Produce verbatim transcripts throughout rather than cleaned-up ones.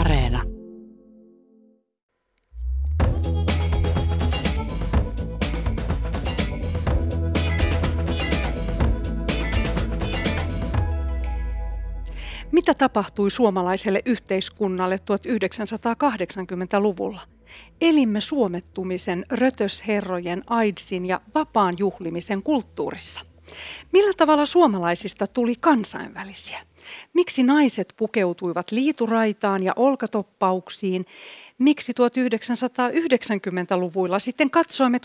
Areena. Mitä tapahtui suomalaiselle yhteiskunnalle tuhatyhdeksänsataakahdeksankymmentäluvulla? Elimme suomettumisen, rötösherrojen, AIDSin ja vapaan juhlimisen kulttuurissa. Millä tavalla suomalaisista tuli kansainvälisiä? Miksi naiset pukeutuivat liituraitaan ja olkatoppauksiin? Miksi tuhatyhdeksänsataayhdeksänkymmentäluvulla sitten katsoimme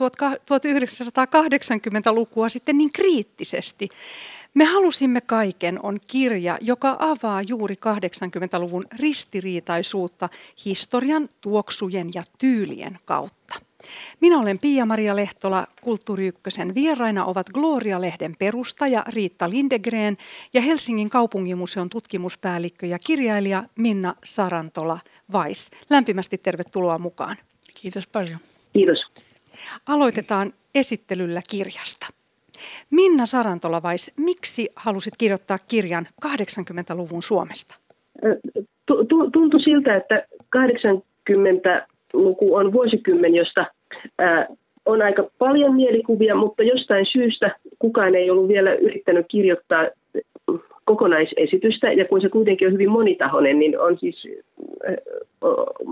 tuhatyhdeksänsataakahdeksankymmentälukua sitten niin kriittisesti? Me halusimme kaiken on kirja, joka avaa juuri kahdeksankymmentäluvun ristiriitaisuutta historian, tuoksujen ja tyylien kautta. Minä olen Pia-Maria Lehtola. Kulttuuri-ykkösen vieraina ovat Gloria-lehden perustaja Riitta Lindegren ja Helsingin kaupunginmuseon tutkimuspäällikkö ja kirjailija Minna Sarantola-Weiss. Lämpimästi tervetuloa mukaan. Kiitos paljon. Kiitos. Aloitetaan esittelyllä kirjasta. Minna Sarantola-Weiss, miksi halusit kirjoittaa kirjan kahdeksankymmentäluvun Suomesta? Tuntui siltä, että kahdeksankymmentäluku on vuosikymmen, josta on aika paljon mielikuvia, mutta jostain syystä kukaan ei ollut vielä yrittänyt kirjoittaa kokonaisesitystä. Ja kun se kuitenkin on hyvin monitahoinen, niin on siis,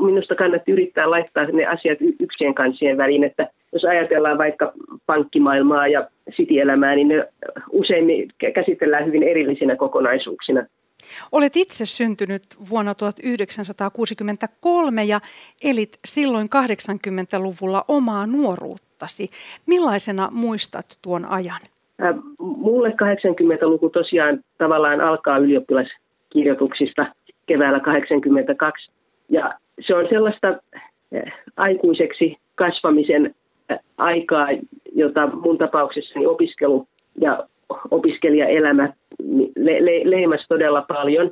minusta kannatti yrittää laittaa ne asiat yksien kansien väliin, että jos ajatellaan vaikka pankkimaailmaa ja cityelämää, niin ne usein käsitellään hyvin erillisinä kokonaisuuksina. Olet itse syntynyt vuonna tuhatyhdeksänsataakuusikymmentäkolme ja elit silloin kahdeksankymmentäluvulla omaa nuoruuttasi. Millaisena muistat tuon ajan? Mulle kahdeksankymmentäluku tosiaan tavallaan alkaa ylioppilaskirjoituksista keväällä kahdeksankymmentäkaksi. Ja se on sellaista aikuiseksi kasvamisen aikaa, jota mun tapauksessani opiskelu ja opiskelijaelämä le- le- leimasi todella paljon. Ä,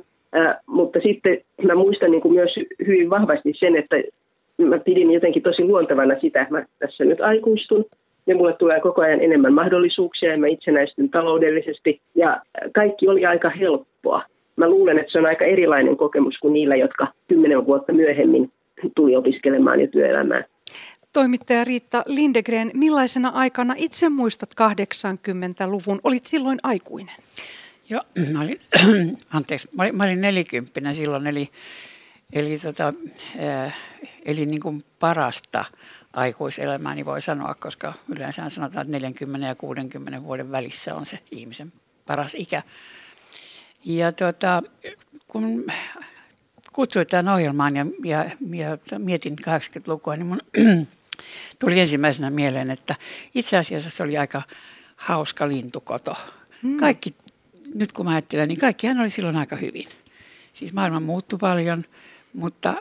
mutta sitten mä muistan niin kuin myös hyvin vahvasti sen, että mä pidin jotenkin tosi luontevana sitä, että mä tässä nyt aikuistun. Ja mulle tulee koko ajan enemmän mahdollisuuksia ja mä itsenäistyn taloudellisesti. Ja kaikki oli aika helppoa. Mä luulen, että se on aika erilainen kokemus kuin niillä, jotka kymmenen vuotta myöhemmin tuli opiskelemaan ja työelämään. Toimittaja Riitta Lindegren, millaisena aikana itse muistat kahdeksankymmentäluvun? Olit silloin aikuinen. Joo, mä olin, anteeksi, mä olin, mä olin nelikymppinen silloin, eli, eli, tota, äh, eli niin kuin parasta aikuiselämääni voi sanoa, koska yleensä sanotaan, että neljäkymmentä ja kuudenkymmenen vuoden välissä on se ihmisen paras ikä. Ja tota, kun kutsuin tämän ohjelmaan ja, ja, ja mietin kahdeksankymmentälukua, niin mun tuli ensimmäisenä mieleen, että itse asiassa se oli aika hauska lintukoto. Hmm. Kaikki, nyt kun mä ajattelen, niin kaikkihan oli silloin aika hyvin. Siis maailma muuttui paljon, mutta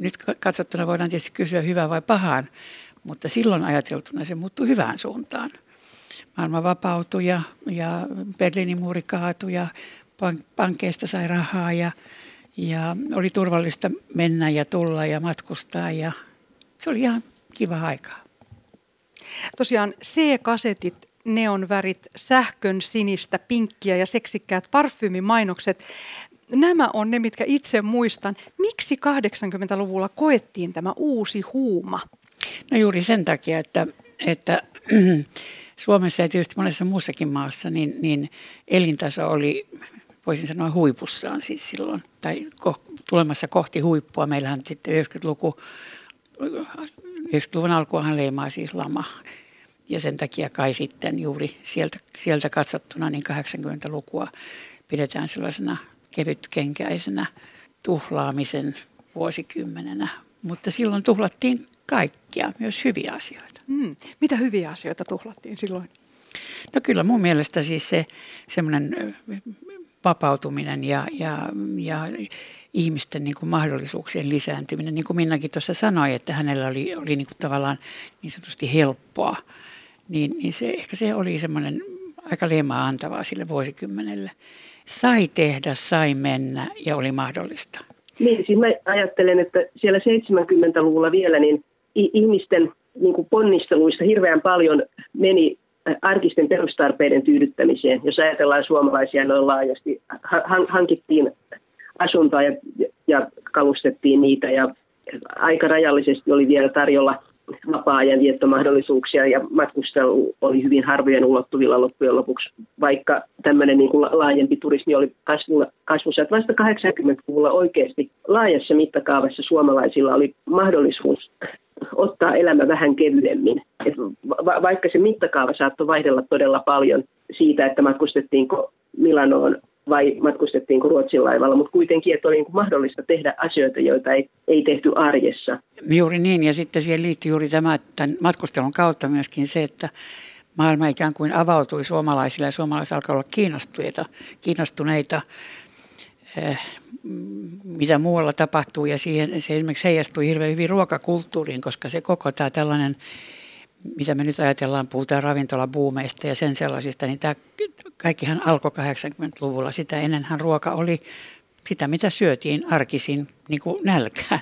nyt katsottuna voidaan tietysti kysyä hyvää vai pahaan, mutta silloin ajateltuna se muuttui hyvään suuntaan. Maailma vapautui ja, ja Berliinin muuri kaatui ja pank- pankkeista sai rahaa ja, ja oli turvallista mennä ja tulla ja matkustaa ja se oli ihan kiva aikaa. Tosiaan C-kasetit, neonvärit, sähkön sinistä, pinkkiä ja seksikkäät parfyymimainokset. Nämä on ne, mitkä itse muistan. Miksi kahdeksankymmentäluvulla koettiin tämä uusi huuma? No juuri sen takia, että, että Suomessa ja tietysti monessa muussakin maassa niin, niin elintaso oli, voisin sanoa, huipussaan siis silloin. Tai ko, tulemassa kohti huippua. Meillähän sitten yhdeksänkymmentäluku, yhdeksänkymmentäluvun alkuahan leimaa siis lama. Ja sen takia kai sitten juuri sieltä, sieltä katsottuna niin kahdeksankymmentälukua pidetään sellaisena kevytkenkäisenä tuhlaamisen vuosikymmenenä, mutta silloin tuhlattiin kaikkia, myös hyviä asioita. Mm. Mitä hyviä asioita tuhlattiin silloin? No kyllä mun mielestä siis se semmoinen vapautuminen ja, ja, ja ihmisten niin kuin mahdollisuuksien lisääntyminen. Niin kuin Minnakin tuossa sanoi, että hänellä oli, oli niin kuin tavallaan niin sanotusti helppoa, niin, niin se, ehkä se oli semmoinen aika leimaa antavaa sille vuosikymmenelle. Sai tehdä, sai mennä ja oli mahdollista. Niin, siis mä ajattelen, että siellä seitsemänkymmentäluvulla vielä niin ihmisten niin kuin ponnisteluista hirveän paljon meni arkisten perustarpeiden tyydyttämiseen. Jos ajatellaan suomalaisia, noin laajasti hankittiin asuntoa ja ja kalustettiin niitä ja aika rajallisesti oli vielä tarjolla vapaa-ajan viettomahdollisuuksia ja matkustelu oli hyvin harvojen ulottuvilla loppujen lopuksi, vaikka tämmöinen niin kuin laajempi turismi oli kasvulla, kasvussa. Että vasta kahdeksankymmentäluvulla oikeasti laajassa mittakaavassa suomalaisilla oli mahdollisuus ottaa elämä vähän kevyemmin. Va- vaikka se mittakaava saattoi vaihdella todella paljon siitä, että matkustettiinko Milanoon vai matkustettiinko Ruotsin laivalla, mutta kuitenkin, että oli niin kuin mahdollista tehdä asioita, joita ei, ei tehty arjessa. Juuri niin, ja sitten siihen liittyy juuri tämä, tämän matkustelun kautta myöskin se, että maailma ikään kuin avautui suomalaisille ja suomalaiset alkoi olla kiinnostuneita, kiinnostuneita eh, mitä muualla tapahtuu, ja siihen, se esimerkiksi heijastui hirveän hyvin ruokakulttuuriin, koska se koko tämä tällainen, mitä me nyt ajatellaan, puhutaan ravintolabuumeista ja sen sellaisista, niin tämä kaikkihan alkoi kahdeksankymmentäluvulla. Sitä ennenhän ruoka oli sitä, mitä syötiin arkisin niin kuin nälkään.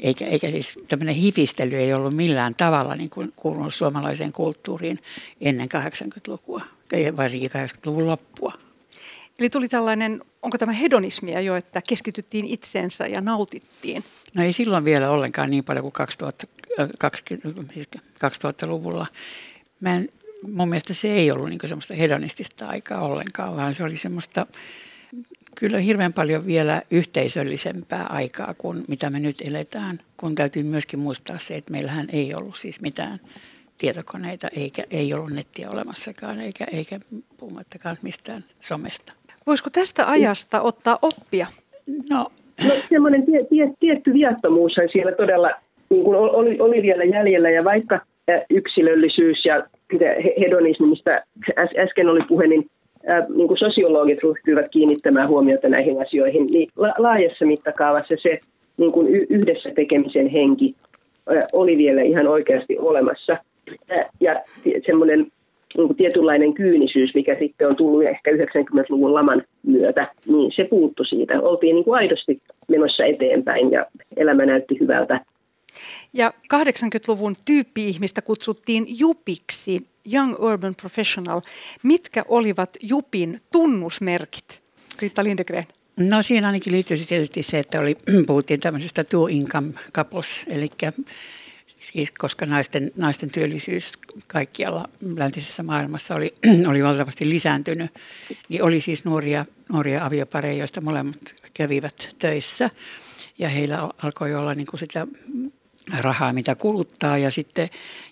Eikä, eikä siis tämmöinen hifistely ei ollut millään tavalla niin kuin kuulunut suomalaiseen kulttuuriin ennen kahdeksankymmentälukua, varsinkin kahdeksankymmentäluvun loppua. Eli tuli tällainen, onko tämä hedonismia jo, että keskityttiin itseensä ja nautittiin? No ei silloin vielä ollenkaan niin paljon kuin kaksituhattaluvulla. Mä en, mun mielestä se ei ollut niin semmoista hedonistista aikaa ollenkaan, vaan se oli semmoista kyllä hirveän paljon vielä yhteisöllisempää aikaa kuin mitä me nyt eletään. Kun täytyy myöskin muistaa se, että meillähän ei ollut siis mitään tietokoneita, eikä ei ollut nettiä olemassakaan, eikä, eikä puhumattakaan mistään somesta. Voisiko tästä ajasta ottaa oppia? No, no semmoinen tie, tie, tietty viattomuushan siellä todella niin kuin oli, oli vielä jäljellä, ja vaikka yksilöllisyys ja hedonismi, mistä äsken oli puhe, niin, niin kuin sosiologit ryhtyivät kiinnittämään huomiota näihin asioihin, niin laajassa mittakaavassa se niin kuin yhdessä tekemisen henki oli vielä ihan oikeasti olemassa. Ja semmoinen niin kuin tietynlainen kyynisyys, mikä sitten on tullut ehkä yhdeksänkymmentäluvun laman myötä, niin se puuttui siitä. Oltiin niin kuin aidosti menossa eteenpäin ja elämä näytti hyvältä. Ja kahdeksankymmentäluvun tyyppi-ihmistä kutsuttiin jupiksi, Young Urban Professional. Mitkä olivat jupin tunnusmerkit, Riitta Lindegren? No siinä ainakin liittyisi tietysti se, että oli, puhuttiin tämmöisestä two income couples, eli siis koska naisten, naisten työllisyys kaikkialla läntisessä maailmassa oli, oli valtavasti lisääntynyt, niin oli siis nuoria, nuoria aviopareja, joista molemmat kävivät töissä. Ja heillä alkoi olla niin kuin sitä rahaa, mitä kuluttaa, ja, sitten,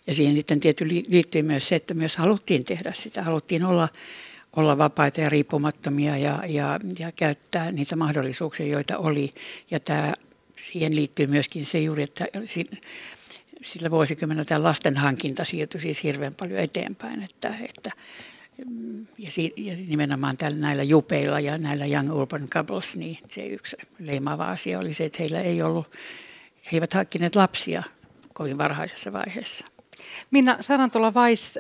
ja siihen sitten tietysti liittyi myös se, että myös haluttiin tehdä sitä. Haluttiin olla, olla vapaita ja riippumattomia ja, ja, ja käyttää niitä mahdollisuuksia, joita oli. Ja tämä, siihen liittyy myöskin se juuri, että sillä vuosikymmenellä tämä lasten hankinta siirtyi siis hirveän paljon eteenpäin, että, että ja, si- ja nimenomaan täällä, näillä jupeilla ja näillä Young Urban Couples, niin se yksi leimaava asia oli se, että heillä ei ollut, he eivät hankkineet lapsia kovin varhaisessa vaiheessa. Minna Sarantola-Weiss,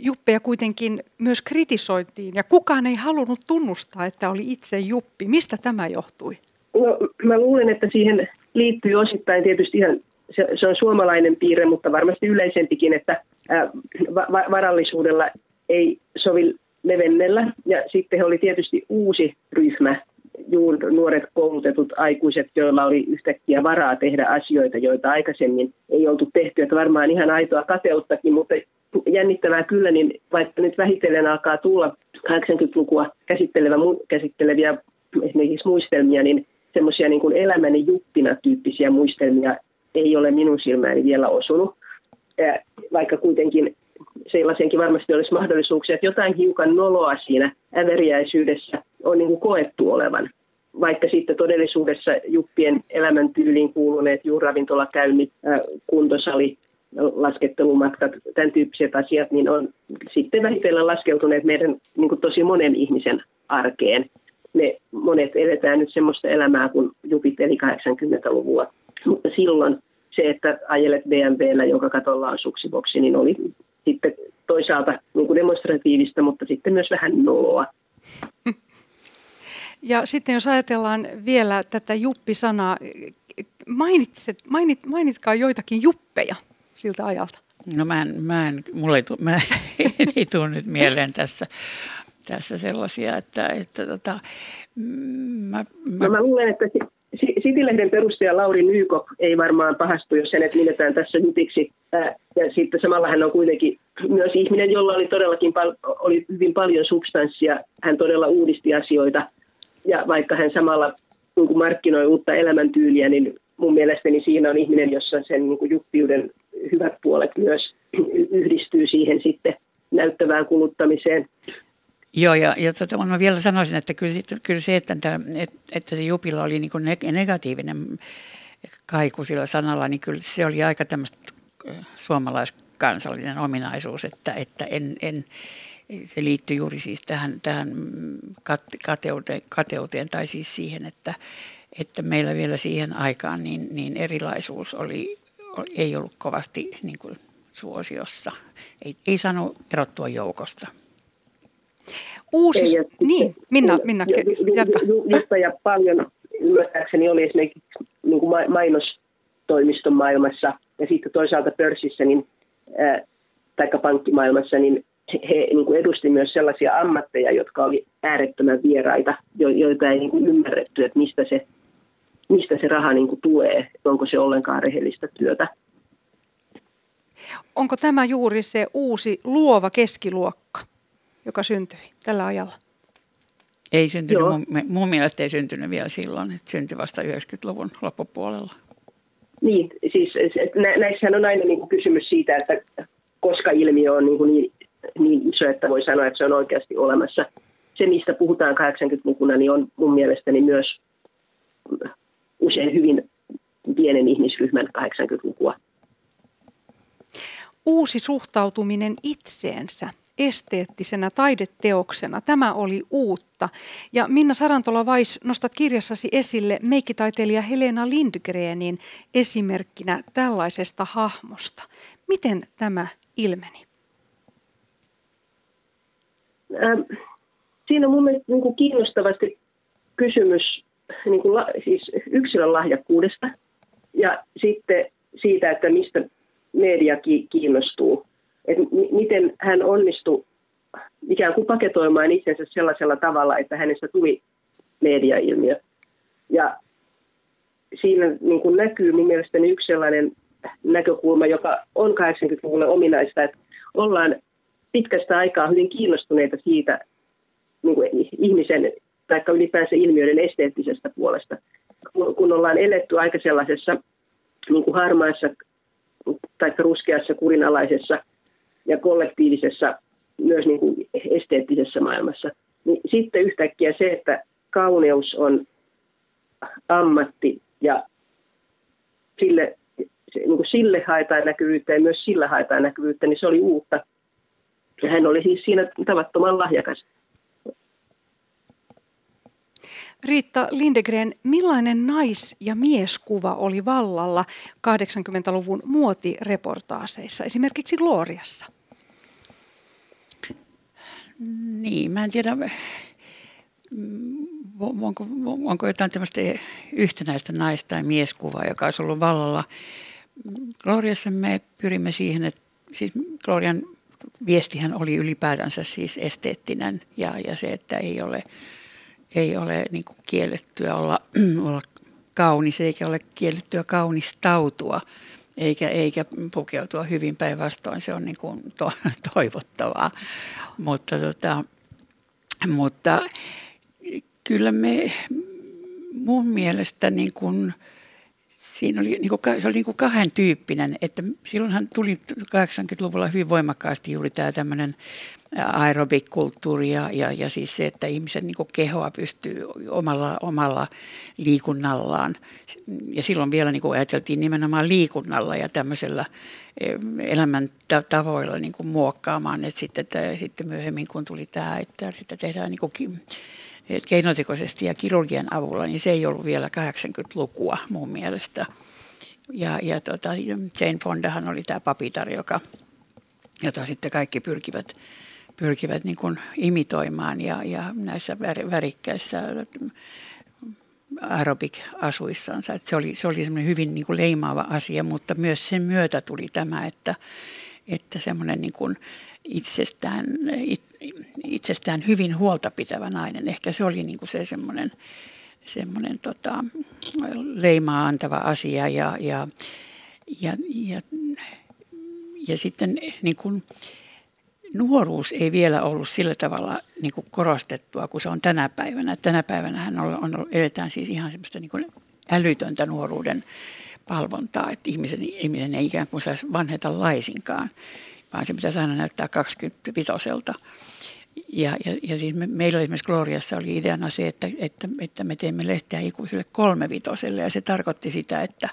juppeja kuitenkin myös kritisoitiin ja kukaan ei halunnut tunnustaa, että oli itse juppi. Mistä tämä johtui? No, mä luulen, että siihen liittyy osittain tietysti ihan, se, se on suomalainen piirre, mutta varmasti yleisempikin, että ää, va- varallisuudella ei sovi levennellä. Ja sitten he oli tietysti uusi ryhmä, juuri nuoret koulutetut aikuiset, joilla oli yhtäkkiä varaa tehdä asioita, joita aikaisemmin ei oltu tehty. Että varmaan ihan aitoa kateuttakin, mutta jännittävää kyllä, niin vaikka nyt vähitellen alkaa tulla kahdeksankymmentälukua käsittelevä, käsitteleviä esimerkiksi muistelmia, niin semmoisia niin kuin elämäni juppina tyyppisiä muistelmia ei ole minun silmääni vielä osunut, vaikka kuitenkin sellaisenkin varmasti olisi mahdollisuuksia, että jotain hiukan noloa siinä äveriäisyydessä on niin kuin koettu olevan. Vaikka sitten todellisuudessa juppien elämäntyyliin kuuluneet juuri ravintolakäynnit, kuntosali, laskettelumatkat, tämän tyyppiset asiat, niin on sitten vähitellen laskeutuneet meidän niin kuin tosi monen ihmisen arkeen. Me monet eletään nyt semmoista elämää, kun jupit eli kahdeksankymmentäluvulla. Mutta silloin se, että ajelet B M W:llä, jonka katolla on suksiboksi, niin oli sitten toisaalta niin kuin demonstratiivista, mutta sitten myös vähän noloa. Ja sitten jos ajatellaan vielä tätä juppisanaa, mainitset, mainit, mainitkaa joitakin juppeja siltä ajalta. No mä en, mä en mulle ei, mä en, ei tule nyt mieleen tässä. Tässä sellaisia, että, että tota, mä, mä... No mä luulen, että City-lehden perustaja Lauri Nyyko ei varmaan pahastu, jos hänet nimetään tässä jutiksi. Ja sitten samalla hän on kuitenkin myös ihminen, jolla oli todellakin pal- oli hyvin paljon substanssia. Hän todella uudisti asioita. Ja vaikka hän samalla niin markkinoi uutta elämäntyyliä, niin mun mielestäni siinä on ihminen, jossa sen niin juppiuden hyvät puolet myös yhdistyy siihen sitten näyttävään kuluttamiseen. Joo, ja, ja tota, mä vielä sanoisin, että kyllä, kyllä se, että, että, että se jupilla oli niin kuin negatiivinen kaiku sillä sanalla, niin kyllä se oli aika tämmöistä suomalaiskansallinen ominaisuus, että, että en, en, se liittyy juuri siis tähän, tähän kateuteen, kateuteen tai siis siihen, että, että meillä vielä siihen aikaan niin, niin erilaisuus oli, ei ollut kovasti niin kuin suosiossa, ei, ei saanut erottua joukosta. Uusi, ei, ja niin, Minna, Minna jatka. Juttuja paljon ymmärtääkseni oli esimerkiksi niin kuin mainostoimiston maailmassa ja sitten toisaalta pörssissä niin, äh, tai pankkimaailmassa, niin he niin kuin edusti myös sellaisia ammatteja, jotka oli äärettömän vieraita, jo, joita ei niin kuin ymmärretty, että mistä se, mistä se raha niin kuin tulee, onko se ollenkaan rehellistä työtä. Onko tämä juuri se uusi luova keskiluokka, joka syntyi tällä ajalla? Ei syntynyt, mun, mun mielestä ei syntynyt vielä silloin, että syntyi vasta yhdeksänkymmentäluvun loppupuolella. Niin, siis nä, näissähän on aina niin kuin kysymys siitä, että koska ilmiö on niin, kuin niin, niin iso, että voi sanoa, että se on oikeasti olemassa. Se, mistä puhutaan kahdeksankymmentälukuna, niin on mun mielestäni myös usein hyvin pienen ihmisryhmän kahdeksankymmentälukua. Uusi suhtautuminen itseensä esteettisenä taideteoksena. Tämä oli uutta. Ja Minna Sarantola-Weiss, nostat kirjassasi esille meikkitaiteilija Helena Lindgrenin esimerkkinä tällaisesta hahmosta. Miten tämä ilmeni? Ähm, siinä on mun mielestä niin kuin kiinnostavasti kysymys niin kuin la, siis yksilön lahjakkuudesta ja sitten siitä, että mistä media kiinnostuu. Että miten hän onnistui ikään kuin paketoimaan itsensä sellaisella tavalla, että hänestä tuli mediailmiö. Ja siinä niin kuin näkyy mun mielestäni yksi sellainen näkökulma, joka on kahdeksankymmentäluvulle ominaista, että ollaan pitkästä aikaa hyvin kiinnostuneita siitä niin kuin ihmisen tai ylipäänsä ilmiöiden esteettisestä puolesta. Kun ollaan eletty aika sellaisessa niin kuin harmaassa tai ruskeassa kurinalaisessa ja kollektiivisessa, myös niin kuin esteettisessä maailmassa, niin sitten yhtäkkiä se, että kauneus on ammatti ja sille, niin kuin sille haetaan näkyvyyttä ja myös sillä haetaan näkyvyyttä, niin se oli uutta. Ja hän oli siis siinä tavattoman lahjakas. Riitta Lindegren, millainen nais- ja mieskuva oli vallalla kahdeksankymmentäluvun muotireportaaseissa, esimerkiksi Gloriassa? Niin, mä en tiedä, onko, onko jotain tämmöistä yhtenäistä nais- tai mieskuvaa, joka olisi ollut vallalla. Gloriassa me pyrimme siihen, että siis Glorian viestihän oli ylipäätänsä siis esteettinen ja, ja se, että ei ole... Ei ole niin kuin kiellettyä olla, olla kaunis, eikä ole kiellettyä kaunistautua, eikä, eikä pukeutua hyvin päinvastoin. Se on niin kuin to, toivottavaa. Mutta, tota, mutta kyllä me, mun mielestä niin kuin, siinä oli, niin kuin, se oli niin kuin kahden tyyppinen. Että silloinhan tuli kahdeksankymmentäluvulla hyvin voimakkaasti juuri tämä tämmöinen aerobic-kulttuuri ja, ja, ja siis se, että ihmisen niin kuin kehoa pystyy omalla, omalla liikunnallaan. Ja silloin vielä niin kuin ajateltiin nimenomaan liikunnalla ja tämmöisellä elämäntavoilla niin kuin muokkaamaan. Et sitten, että sitten myöhemmin, kun tuli tämä, että sitä tehdään niin kuin keinotekoisesti ja kirurgian avulla, niin se ei ollut vielä kahdeksankymmentälukua mun mielestä. Ja, ja tota, Jane Fondahan oli tämä papitar, joka... jota sitten kaikki pyrkivät, pyrkivät niin kuin imitoimaan ja, ja näissä värikkäissä aerobic-asuissansa. Se oli, se oli semmoinen hyvin niin kuin leimaava asia, mutta myös sen myötä tuli tämä, että, että semmoinen niin kuin itsestään, it, itsestään hyvin huolta pitävä nainen. Ehkä se oli niin kuin se semmoinen, semmoinen tota, leimaa antava asia ja, ja, ja, ja, ja sitten niin kuin nuoruus ei vielä ollut sillä tavalla niin kuin korostettua, kun se on tänä päivänä. Tänä päivänähän on, on, eletään siis ihan semmoista niin kuin älytöntä nuoruuden palvontaa, että ihmisen, ihminen ei ikään kuin saisi vanheta laisinkaan, vaan se pitäisi aina näyttää kaksikymmentäviideltä. Ja, ja, ja siis me, meillä esimerkiksi Gloriassa oli ideana se, että, että, että me teemme lehteä ikuiselle kolmevitoselle, ja se tarkoitti sitä, että,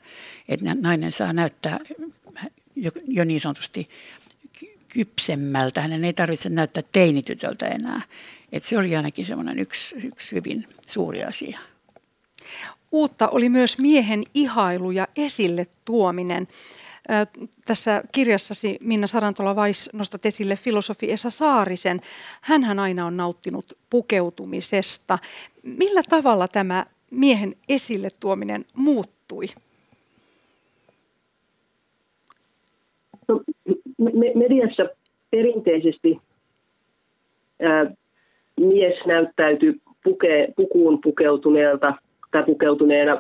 että nainen saa näyttää jo, jo niin sanotusti kypsemmältä. Hänen ei tarvitse näyttää teinitytöltä enää. Et se oli ainakin semmoinen yksi, yksi hyvin suuri asia. Uutta oli myös miehen ihailu ja esille tuominen. Tässä kirjassasi, Minna Sarantola-Weiss, nostat esille filosofi Esa Saarisen. Hänhän aina on nauttinut pukeutumisesta. Millä tavalla tämä miehen esille tuominen muuttui? No, me- mediassa perinteisesti ää, mies näyttäytyy puke- pukuun pukeutuneelta tai pukeutuneena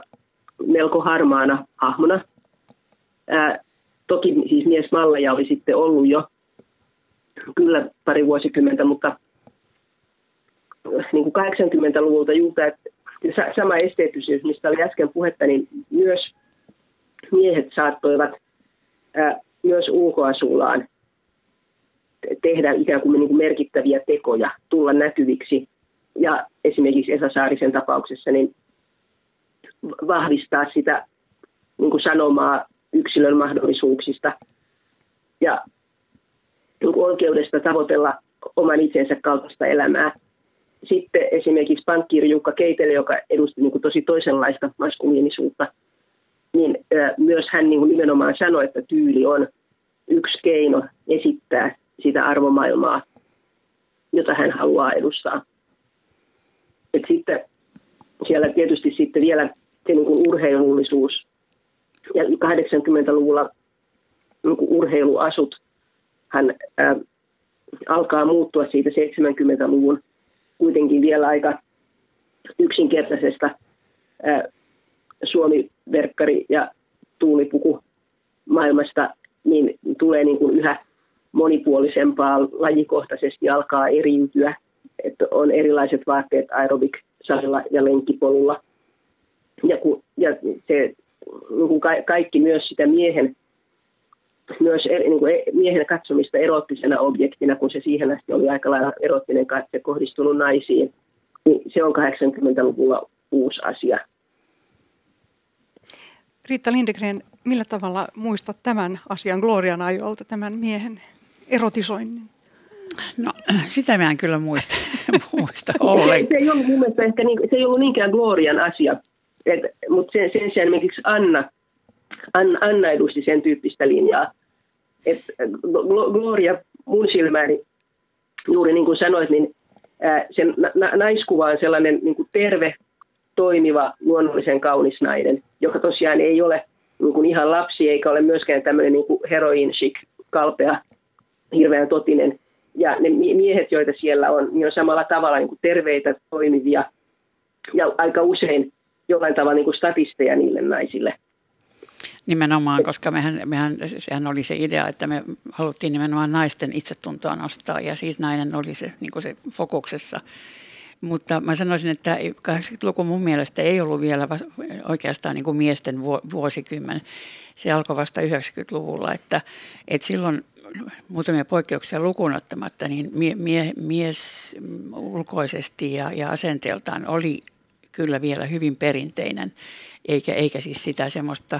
melko harmaana hahmona. Ää, Toki siis miesmalleja oli sitten ollut jo kyllä pari vuosikymmentä, mutta niin kuin kahdeksankymmentäluvulta juuri, että sama esteettisyys, mistä oli äsken puhetta, niin myös miehet saattoivat ää, myös ulkoasullaan tehdä ikään kuin, niin kuin merkittäviä tekoja, tulla näkyviksi. Ja esimerkiksi Esa Saarisen tapauksessa niin vahvistaa sitä niin kuin sanomaa yksilön mahdollisuuksista ja oikeudesta tavoitella oman itsensä kaltaista elämää. Sitten esimerkiksi pankkiiri Jukka Keitele, joka edusti niin kuin tosi toisenlaista maskuliinisuutta, niin myös hän niin kuin nimenomaan sanoi, että tyyli on yksi keino esittää sitä arvomaailmaa, jota hän haluaa edustaa. Et sitten siellä tietysti sitten vielä se niin kuin urheilullisuus. Ja kahdeksankymmentäluvulla niin kuin urheiluasut hän ää, alkaa muuttua siitä seitsemänkymmentäluvun kuitenkin vielä aika yksinkertaisesta ää, suomiverkkari- ja tuulipukumaailmasta, niin tulee niin kuin yhä monipuolisempaa, lajikohtaisesti alkaa eriytyä, että on erilaiset vaatteet aerobik-salilla ja lenkkipolulla. Ja, kun, ja se... kaikki myös sitä miehen, myös miehen katsomista eroottisena objektina, kun se siihen asti oli aika lailla eroottinen katse kohdistunut naisiin, niin se on kahdeksankymmentäluvulla uusi asia. Riitta Lindegren, millä tavalla muistat tämän asian Glorian ajoilta, tämän miehen erotisoinnin? No, sitä mä en kyllä muista, muista ollenkaan. Se ei ollut mun mielestä ehkä, se ei ollut niinkään Glorian asia. Mutta sen, sen sijaan esimerkiksi Anna, Anna, Anna edusti sen tyyppistä linjaa. Et Gloria mun silmääni, juuri niin kuin sanoit, niin se naiskuva on sellainen niin kuin terve, toimiva, luonnollisen kaunis nainen, joka tosiaan ei ole niin kuin ihan lapsi, eikä ole myöskään tämmöinen niin kuin heroin chic, kalpea, hirveän totinen. Ja ne miehet, joita siellä on, niin on samalla tavalla niin kuin terveitä, toimivia ja aika usein jollain tavalla niin kuin statisteja niille naisille. Nimenomaan, koska mehän, mehän, sehän oli se idea, että me haluttiin nimenomaan naisten itsetuntoa nostaa, ja siitä nainen oli se, niin kuin se fokuksessa. Mutta mä sanoisin, että kahdeksankymmentäluku mun mielestä ei ollut vielä oikeastaan niin kuin miesten vuosikymmen. Se alkoi vasta yhdeksänkymmentäluvulla, että, että silloin muutamia poikkeuksia lukuun ottamatta, niin mie, mie, mies ulkoisesti ja, ja asenteeltaan oli kyllä vielä hyvin perinteinen, eikä, eikä siis sitä semmoista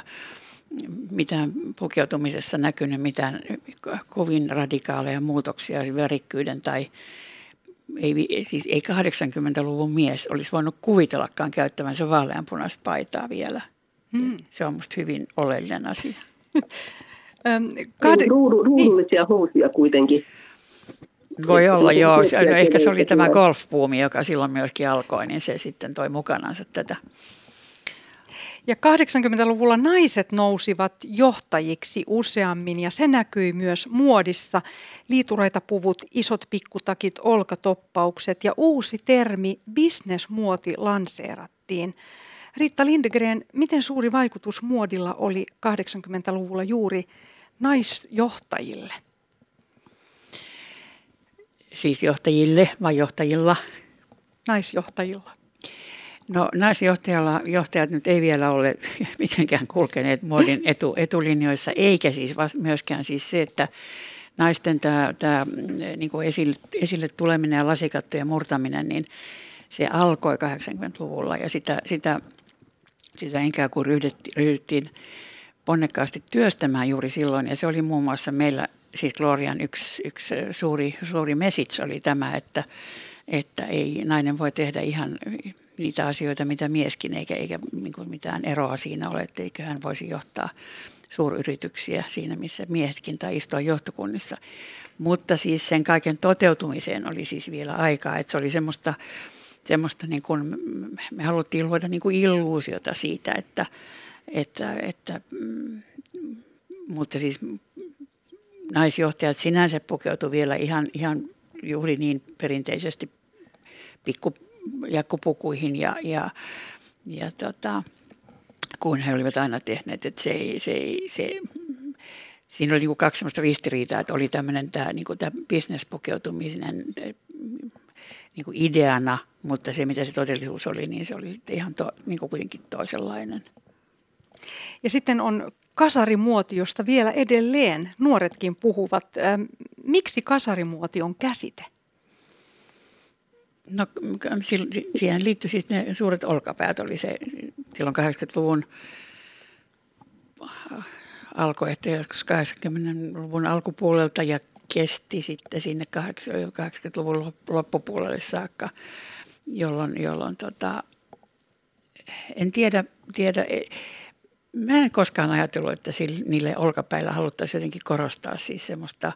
mitään pukeutumisessa näkynyt mitään kovin radikaaleja muutoksia värikkyyden tai ei, siis ei kahdeksankymmentäluvun mies olisi voinut kuvitellakaan käyttävänsä vaaleanpunaista paitaa vielä. Hmm. Se on musta hyvin oleellinen asia. Kahde- Ruudu, ruudullisia housia kuitenkin. Voi olla, joo. No, ehkä se oli tämä golfbuumi, joka silloin myöskin alkoi, niin se sitten toi mukanansa tätä. Ja kahdeksankymmentäluvulla naiset nousivat johtajiksi useammin, ja se näkyi myös muodissa. Liitureita puvut, isot pikkutakit, olkatoppaukset ja uusi termi businessmuoti lanseerattiin. Riitta Lindegren, miten suuri vaikutus muodilla oli kahdeksankymmentäluvulla juuri naisjohtajille? Siis johtajille vai johtajilla? Naisjohtajilla. No naisjohtajalla johtajat nyt ei vielä ole mitenkään kulkeneet muodin etu, etulinjoissa, eikä siis myöskään siis se, että naisten tämä, tämä niin kuin esille, esille tuleminen ja lasikattojen murtaminen, niin se alkoi kahdeksankymmentäluvulla ja sitä, sitä, sitä ikään kuin ryhdyttiin ponnekkaasti työstämään juuri silloin. Ja se oli muun muassa meillä, siis Glorian yksi, yksi suuri, suuri message oli tämä, että, että ei nainen voi tehdä ihan niitä asioita, mitä mieskin, eikä, eikä mitään eroa siinä ole, että eikö hän voisi johtaa suuryrityksiä siinä, missä miehetkin, tai istua johtokunnissa. Mutta siis sen kaiken toteutumiseen oli siis vielä aikaa, että se oli semmoista, semmoista niin kuin, me haluttiin luoda niin kuin illuusiota siitä, että, että, että mutta siis naisjohtajat sinänsä pukeutuivat vielä ihan, ihan juuri niin perinteisesti pikkujakkupukuihin ja, ja, ja tota... kun he olivat aina tehneet, että se ei, se ei, se, siinä oli niinku kaksi sellaista ristiriitaa, että oli tämmöinen tämä niinku bisnespukeutuminen niinku ideana, mutta se mitä se todellisuus oli, niin se oli ihan to, niinku kuitenkin toisenlainen. Ja sitten on kasarimuoti, josta vielä edelleen nuoretkin puhuvat. Miksi kasarimuoti on käsite? No siihen liittyi siis ne suuret olkapäät, oli se silloin kahdeksankymmentäluvun alkoi, ehkä joskus kahdeksankymmentäluvun alkupuolelta ja kesti sitten sinne kahdeksankymmentäluvun loppupuolelle saakka, jolloin, jolloin tota, en tiedä, tiedä, mä en koskaan ajatellut, että sille, niille olkapäillä haluttaisiin jotenkin korostaa siis semmoista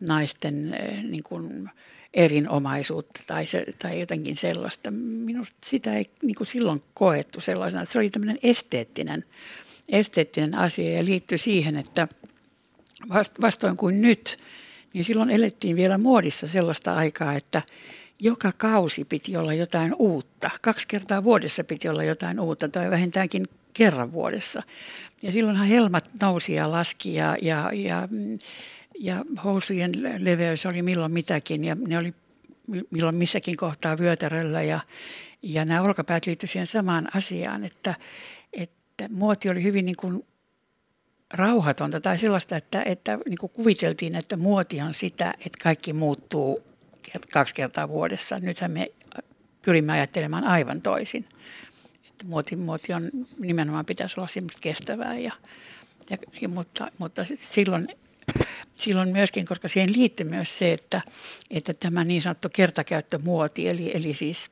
naisten niin kuin erinomaisuutta tai, se, tai jotenkin sellaista. Minusta sitä ei niin kuin silloin koettu sellaisena, että se oli tämmöinen esteettinen, esteettinen asia ja liittyi siihen, että vastoin kuin nyt, niin silloin elettiin vielä muodissa sellaista aikaa, että joka kausi piti olla jotain uutta. Kaksi kertaa vuodessa piti olla jotain uutta tai vähintäänkin kerran vuodessa. Ja silloinhan helmat nousi ja laski ja, ja, ja Ja housujen leveys oli milloin mitäkin ja ne oli milloin missäkin kohtaa vyötäröllä ja, ja nämä olkapäät liittyivät siihen samaan asiaan, että, että muoti oli hyvin niin kuin rauhatonta tai sellaista, että, että niin kuin kuviteltiin, että muoti on sitä, että kaikki muuttuu kaksi kertaa vuodessa. Nythän me pyrimme ajattelemaan aivan toisin, että muoti, muoti on nimenomaan pitäisi olla semmoista kestävää, ja, ja, mutta, mutta silloin... Silloin myöskin, koska siihen liittyy myös se, että, että tämä niin sanottu kertakäyttömuoti, eli, eli siis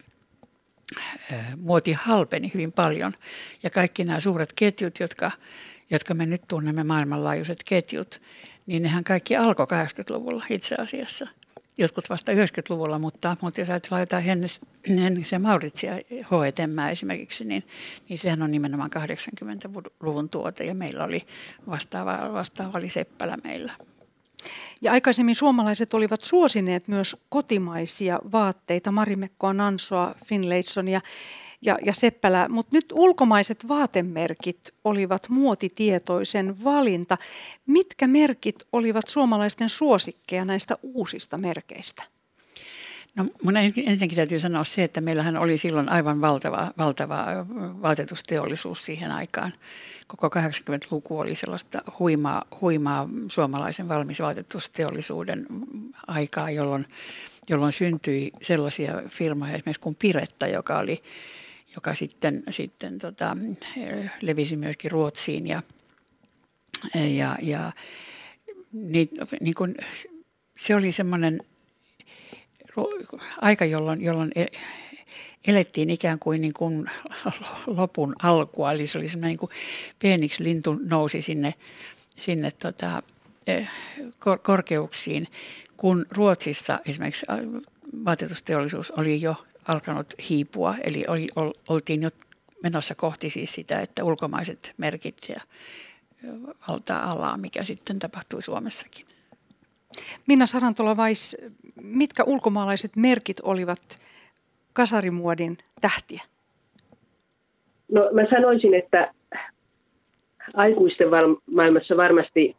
ä, muoti halpeni hyvin paljon. Ja kaikki nämä suuret ketjut, jotka, jotka me nyt tunnemme maailmanlaajuiset ketjut, niin nehän kaikki alkoi kahdeksankymmentäluvulla itse asiassa. Jotkut vasta yhdeksänkymmentäluvulla, mutta, mutta jos ajatellaan jotain Hennes, Hennes ja Mauritsia, H E T M esimerkiksi, niin, niin sehän on nimenomaan kahdeksankymmentäluvun tuote ja meillä oli vastaava, vastaava oli Seppälä meillä. Ja aikaisemmin suomalaiset olivat suosineet myös kotimaisia vaatteita, Marimekkoa, Nansoa, Finlaysonia ja, ja Seppälää, mutta nyt ulkomaiset vaatemerkit olivat muotitietoisen valinta. Mitkä merkit olivat suomalaisten suosikkeja näistä uusista merkeistä? No mun ensinnäkin täytyy sanoa se, että meillähän oli silloin aivan valtava, valtava vaatetusteollisuus siihen aikaan. Koko kahdeksankymmentäluku oli sellaista huimaa, huimaa suomalaisen valmisvaatetusteollisuuden aikaa, jolloin, jolloin syntyi sellaisia firmoja esimerkiksi kuin Piretta, joka, oli, joka sitten, sitten tota, levisi myöskin Ruotsiin ja, ja, ja niin, niin kun, se oli semmoinen aika, jolloin, jolloin elettiin ikään kuin, niin kuin lopun alkua, eli se oli semmoinen niin kuin peenikslintu nousi sinne, sinne tota, korkeuksiin, kun Ruotsissa esimerkiksi vaatetusteollisuus oli jo alkanut hiipua, eli oli, oltiin jo menossa kohti siis sitä, että ulkomaiset merkit ja valtaa alaa, mikä sitten tapahtui Suomessakin. Minna Sarantola-Weiss, mitkä ulkomaalaiset merkit olivat kasarimuodin tähtiä? No mä sanoisin, että aikuisten maailmassa varmasti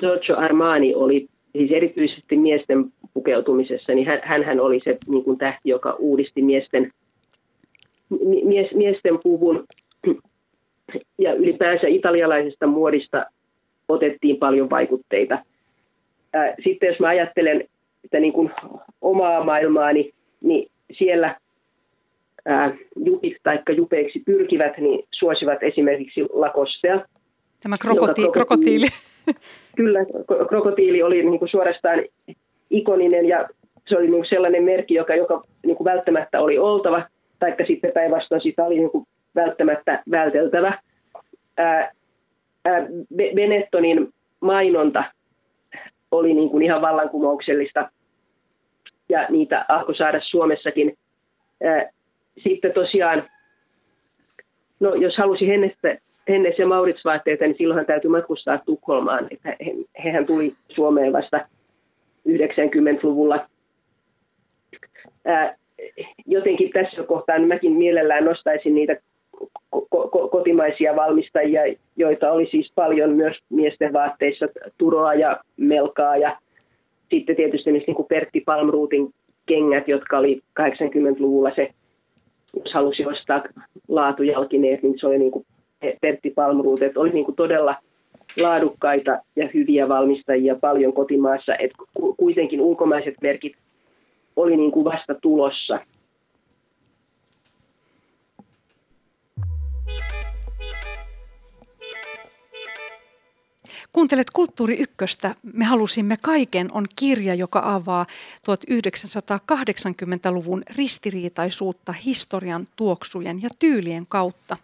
Giorgio Armani oli, siis erityisesti miesten pukeutumisessa, niin hänhän oli se niin kuin tähti, joka uudisti miesten, mies, miesten puvun. Ja ylipäänsä italialaisesta muodista otettiin paljon vaikutteita. Sitten jos mä ajattelen sitä niin kuin omaa maailmaani, niin siellä jupit tai jupeiksi pyrkivät, niin suosivat esimerkiksi Lacostea. Tämä krokoti- krokotiili. krokotiili. Kyllä, krokotiili oli niin kuin suorastaan ikoninen ja se oli niin kuin sellainen merkki, joka, joka niin kuin välttämättä oli oltava, taikka sitten päinvastoin sitä oli niin kuin välttämättä välteltävä. Ää, ää, Benettonin mainonta oli niin kuin ihan vallankumouksellista ja niitä alkoi saada Suomessakin. Ää, sitten tosiaan, no jos halusi Hennestä, Hennes ja Mauritz vaatteita, niin silloinhan täytyy matkustaa Tukholmaan. Että he, hehän tuli Suomeen vasta yhdeksänkymmentäluvulla. Ää, jotenkin tässä kohtaa niin mäkin mielellään nostaisin niitä ko- ko- kotimaisia valmistajia, joita oli siis paljon myös miesten vaatteissa, Turoa ja Melkaa. Ja sitten tietysti niin kuin Pertti Palmrothin kengät, jotka oli kahdeksankymmentäluvulla se, jos halusi ostaa laatujalkineet, niin se oli niin kuin Pertti Palmroth, että oli niin kuin todella laadukkaita ja hyviä valmistajia paljon kotimaassa, että kuitenkin ulkomaiset merkit oli niin kuin vasta tulossa. Kuuntelet Kulttuuri-ykköstä. Me halusimme kaiken on kirja, joka avaa tuhatyhdeksänsataakahdeksankymmentäluvun ristiriitaisuutta historian, tuoksujen ja tyylien kautta.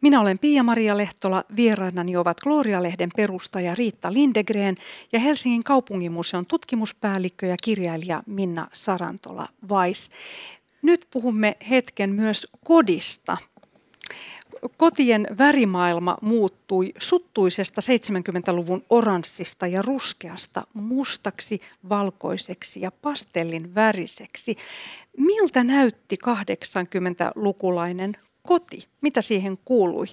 Minä olen Pia-Maria Lehtola. Vierainani ovat Gloria-lehden perustaja Riitta Lindegren ja Helsingin kaupunginmuseon tutkimuspäällikkö ja kirjailija Minna Sarantola-Weiss. Nyt puhumme hetken myös kodista. Kotien värimaailma muuttui suttuisesta seitsemänkymmentäluvun oranssista ja ruskeasta mustaksi, valkoiseksi ja pastellin väriseksi. Miltä näytti kahdeksankymmentälukulainen koti? Mitä siihen kuului?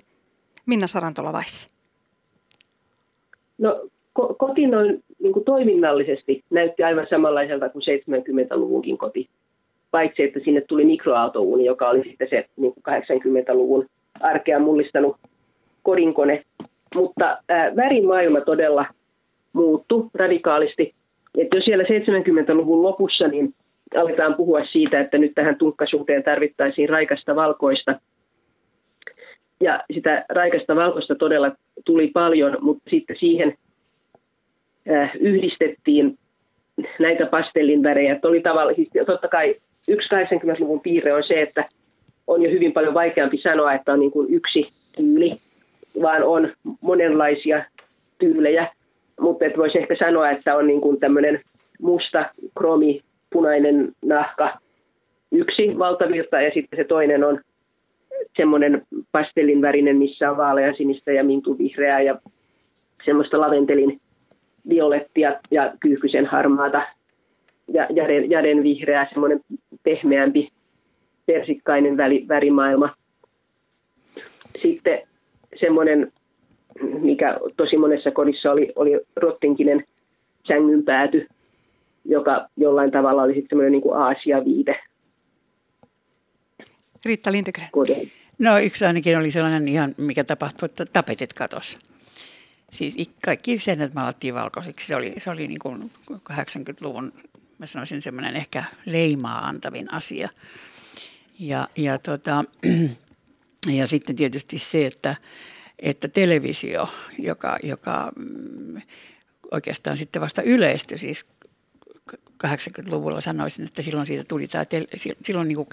Minna Sarantola-Weiss. No ko- koti noin niin kuin toiminnallisesti näytti aivan samanlaiselta kuin seitsemänkymmentäluvunkin koti. Paitsi, että sinne tuli mikroaaltouuni, joka oli sitten se niin kuin kahdeksankymmentäluvun arkea mullistanut kodinkone, mutta ää, värimaailma todella muuttui radikaalisti. Et jos siellä seitsemänkymmentäluvun lopussa, niin aletaan puhua siitä, että nyt tähän tunkkasuuteen tarvittaisiin raikasta valkoista. Ja sitä raikasta valkoista todella tuli paljon, mutta sitten siihen ää, yhdistettiin näitä pastellinvärejä. Et oli tavallaan, totta kai yksi kahdeksankymmentäluvun piirre on se, että on jo hyvin paljon vaikeampi sanoa, että on niin kuin yksi tyyli, vaan on monenlaisia tyylejä. Mutta voisi ehkä sanoa, että on niin kuin tämmöinen musta, kromi, punainen nahka yksi valtavirta ja sitten se toinen on semmoinen pastellinvärinen, missä on vaalean sinistä ja mintun vihreää ja semmoista laventelin violettia ja kyyhkysen harmaata ja jäden, jäden vihreää, semmoinen pehmeämpi persikkainen värimaailma. Sitten semmoinen, mikä tosi monessa kodissa oli, oli rottinkinen sängynpääty, joka jollain tavalla oli sitten semmoinen niin kuin Aasia-viite. Riitta Lindegren. No yksi ainakin oli sellainen ihan, mikä tapahtui, että tapetit katossa. Siis kaikki seinät maalattiin valkoisiksi. Se oli, se oli niin kuin kahdeksankymmentäluvun, mä sanoisin semmoinen ehkä leimaa antavin asia. Ja, ja, tota, ja sitten tietysti se, että, että televisio, joka, joka oikeastaan sitten vasta yleistyi, siis kahdeksankymmentäluvulla sanoisin, että silloin siitä tuli tämä, silloin niin kuin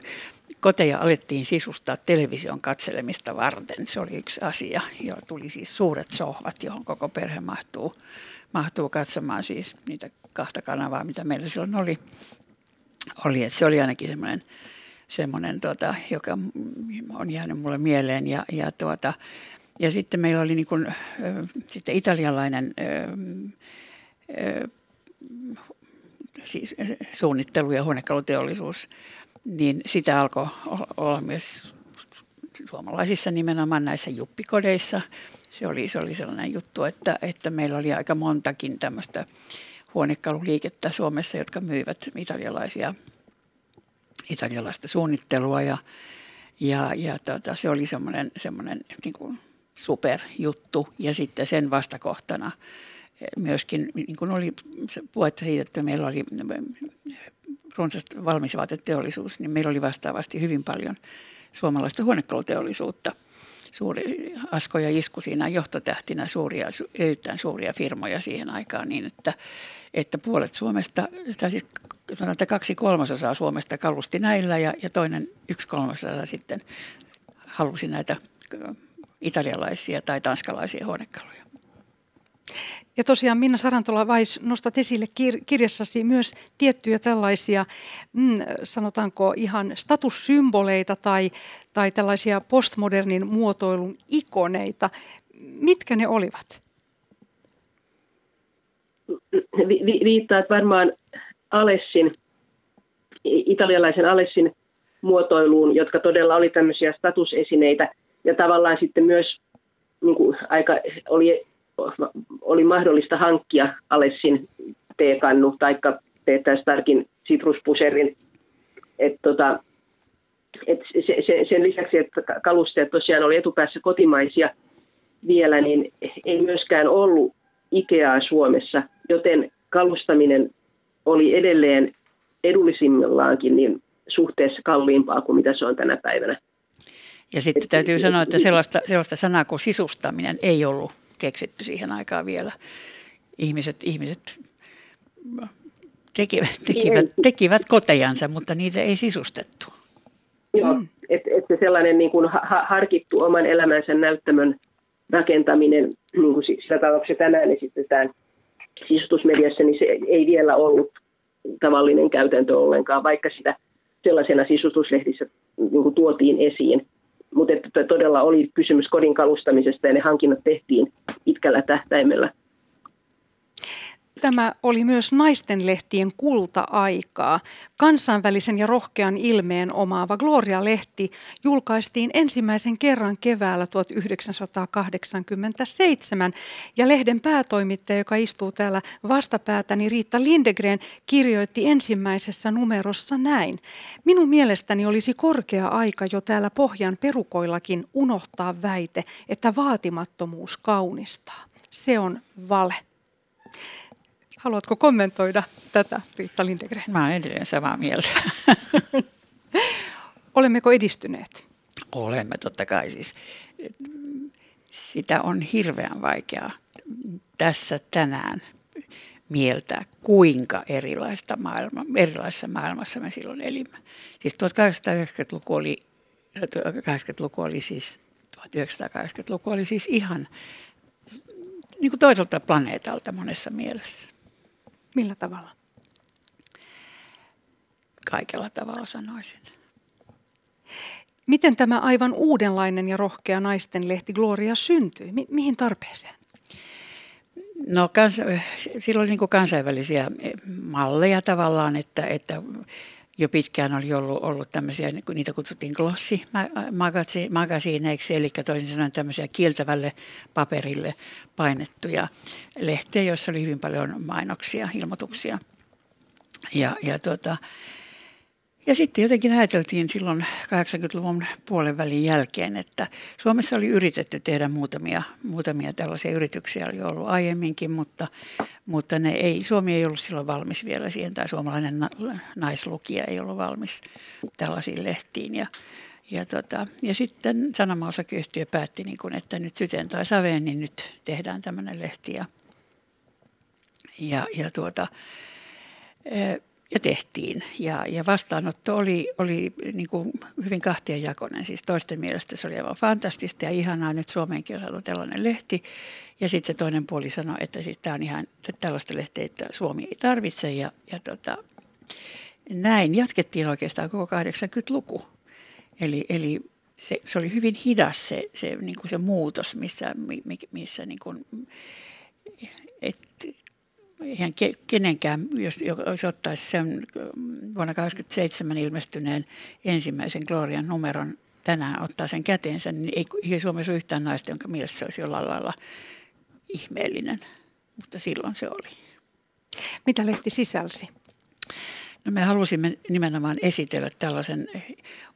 koteja alettiin sisustaa television katselemista varten. Se oli yksi asia, jolla tuli siis suuret sohvat, johon koko perhe mahtuu, mahtuu katsomaan siis niitä kahta kanavaa, mitä meillä silloin oli. oli että se oli ainakin semmoinen... Semmoinen, tuota, joka on jäänyt mulle mieleen. Ja, ja, tuota, ja sitten meillä oli niin kuin, äh, sitten italialainen äh, äh, siis suunnittelu- ja huonekaluteollisuus, niin sitä alkoi olla myös suomalaisissa nimenomaan näissä juppikodeissa. Se oli, se oli sellainen juttu, että, että meillä oli aika montakin tämmöistä huonekaluliikettä Suomessa, jotka myivät italialaisia, italialaista suunnittelua ja, ja, ja tota, se oli semmoinen, semmoinen niin kuin superjuttu ja sitten sen vastakohtana myöskin niin kuin oli puhetta siitä, että meillä oli runsas valmisvaateteollisuus, niin meillä oli vastaavasti hyvin paljon suomalaista huonekaluteollisuutta. Suuri Asko ja Isku siinä johtotähtinä suuria, erittäin suuria firmoja siihen aikaan niin, että, että puolet Suomesta, tai siis sanotaan, että kaksi kolmasosaa Suomesta kalusti näillä ja, ja toinen yksi kolmasosa sitten halusi näitä italialaisia tai tanskalaisia huonekaluja. Ja tosiaan Minna Sarantola-Weiss, nostat esille kir- kirjassasi myös tiettyjä tällaisia, mm, sanotaanko ihan statussymboleita tai, tai tällaisia postmodernin muotoilun ikoneita. Mitkä ne olivat? Vi- vi- viittaat varmaan Alessin, italialaisen Alessin muotoiluun, jotka todella oli tämmöisiä statusesineitä ja tavallaan sitten myös niin kuin aika oli... oli mahdollista hankkia Alessin teekannu tai Peter Starkin sitruspuserin. Et tota, et se, se, sen lisäksi, että kalusteet tosiaan oli etupäässä kotimaisia vielä, niin ei myöskään ollut Ikeaa Suomessa, joten kalustaminen oli edelleen edullisimmillaankin niin suhteessa kalliimpaa kuin mitä se on tänä päivänä. Ja sitten täytyy sanoa, että sellaista, sellaista sanaa kuin sisustaminen ei ollut keksitty siihen aikaan vielä. Ihmiset, ihmiset tekivät, tekivät, tekivät kotejansa, mutta niitä ei sisustettu. Joo, mm. että et se sellainen niin kuin ha- harkittu oman elämänsä näyttämön rakentaminen, niin kuin sillä tavalla, se tänään esitetään sisustusmediassa, niin se ei vielä ollut tavallinen käytäntö ollenkaan, vaikka sitä sellaisena sisustuslehdissä niin kuin tuotiin esiin. Mutta että todella oli kysymys kodin kalustamisesta ja ne hankinnat tehtiin pitkällä tähtäimellä. Tämä oli myös naisten lehtien kulta-aikaa. Kansainvälisen ja rohkean ilmeen omaava Gloria-lehti julkaistiin ensimmäisen kerran keväällä tuhatyhdeksänsataakahdeksankymmentäseitsemän. Ja lehden päätoimittaja, joka istuu täällä vastapäätäni, Riitta Lindegren, kirjoitti ensimmäisessä numerossa näin. Minun mielestäni olisi korkea aika jo täällä Pohjan perukoillakin unohtaa väite, että vaatimattomuus kaunistaa. Se on vale. Haluatko kommentoida tätä, Riitta Lindegren? Mä olen edelleen samaa mieltä. Olemmeko edistyneet? Olemme totta kai. Siis, sitä on hirveän vaikeaa tässä tänään mieltää, kuinka erilaista maailma, erilaisessa maailmassa me silloin elimme. Siis tuhatyhdeksänsataakahdeksankymmentäluku oli, oli, siis, tuhatyhdeksänsataakahdeksankymmentäluku oli siis ihan niin kuin toiselta planeetalta monessa mielessä. Millä tavalla? Kaikella tavalla sanoisin. Miten tämä aivan uudenlainen ja rohkea naistenlehti Gloria syntyi? Mi- mihin tarpeeseen? No, kans- sillä oli niin kuin kansainvälisiä malleja tavallaan, että, että jo pitkään oli ollut, ollut tämmöisiä, niitä kutsuttiin glossimagasiineiksi, eli toisin sanoen tämmöisiä kieltävälle paperille painettuja lehtiä, joissa oli hyvin paljon mainoksia, ilmoituksia. Ja, ja, tuota, ja sitten jotenkin ajateltiin silloin kahdeksankymmentäluvun puolen välin jälkeen, että Suomessa oli yritetty tehdä muutamia, muutamia tällaisia yrityksiä, oli ollut aiemminkin, mutta, mutta ne ei, Suomi ei ollut silloin valmis vielä siihen, tai suomalainen na, naislukija ei ollut valmis tällaisiin lehtiin. Ja, ja, tota, ja sitten Sanoma-osakeyhtiö päätti, niin kun, että nyt Syteen tai Saveen, niin nyt tehdään tämmöinen lehti. Ja, ja, ja tuota... E- Ja tehtiin. Ja, ja vastaanotto oli, oli niin kuin hyvin kahtiajakoinen. Siis toisten mielestä se oli aivan fantastista ja ihanaa. Nyt Suomeenkin on saatu tällainen lehti. Ja sitten se toinen puoli sanoi, että siis tämä on ihan tällaista lehteä, Suomi ei tarvitse. Ja, ja tota, näin jatkettiin oikeastaan koko kahdeksankymmentäluku. Eli, eli se, se oli hyvin hidas se, se, niin kuin se muutos, missä... missä niin kuin, et, ihan kenenkään, jos, jos ottaisi sen vuonna tuhatyhdeksänsataakahdeksankymmentäseitsemän ilmestyneen ensimmäisen Glorian numeron tänään ottaa sen käteensä, niin ei, ei Suomessa ole yhtään naista, jonka mielessä se olisi jollain lailla ihmeellinen, mutta silloin se oli. Mitä lehti sisälsi? No me halusimme nimenomaan esitellä tällaisen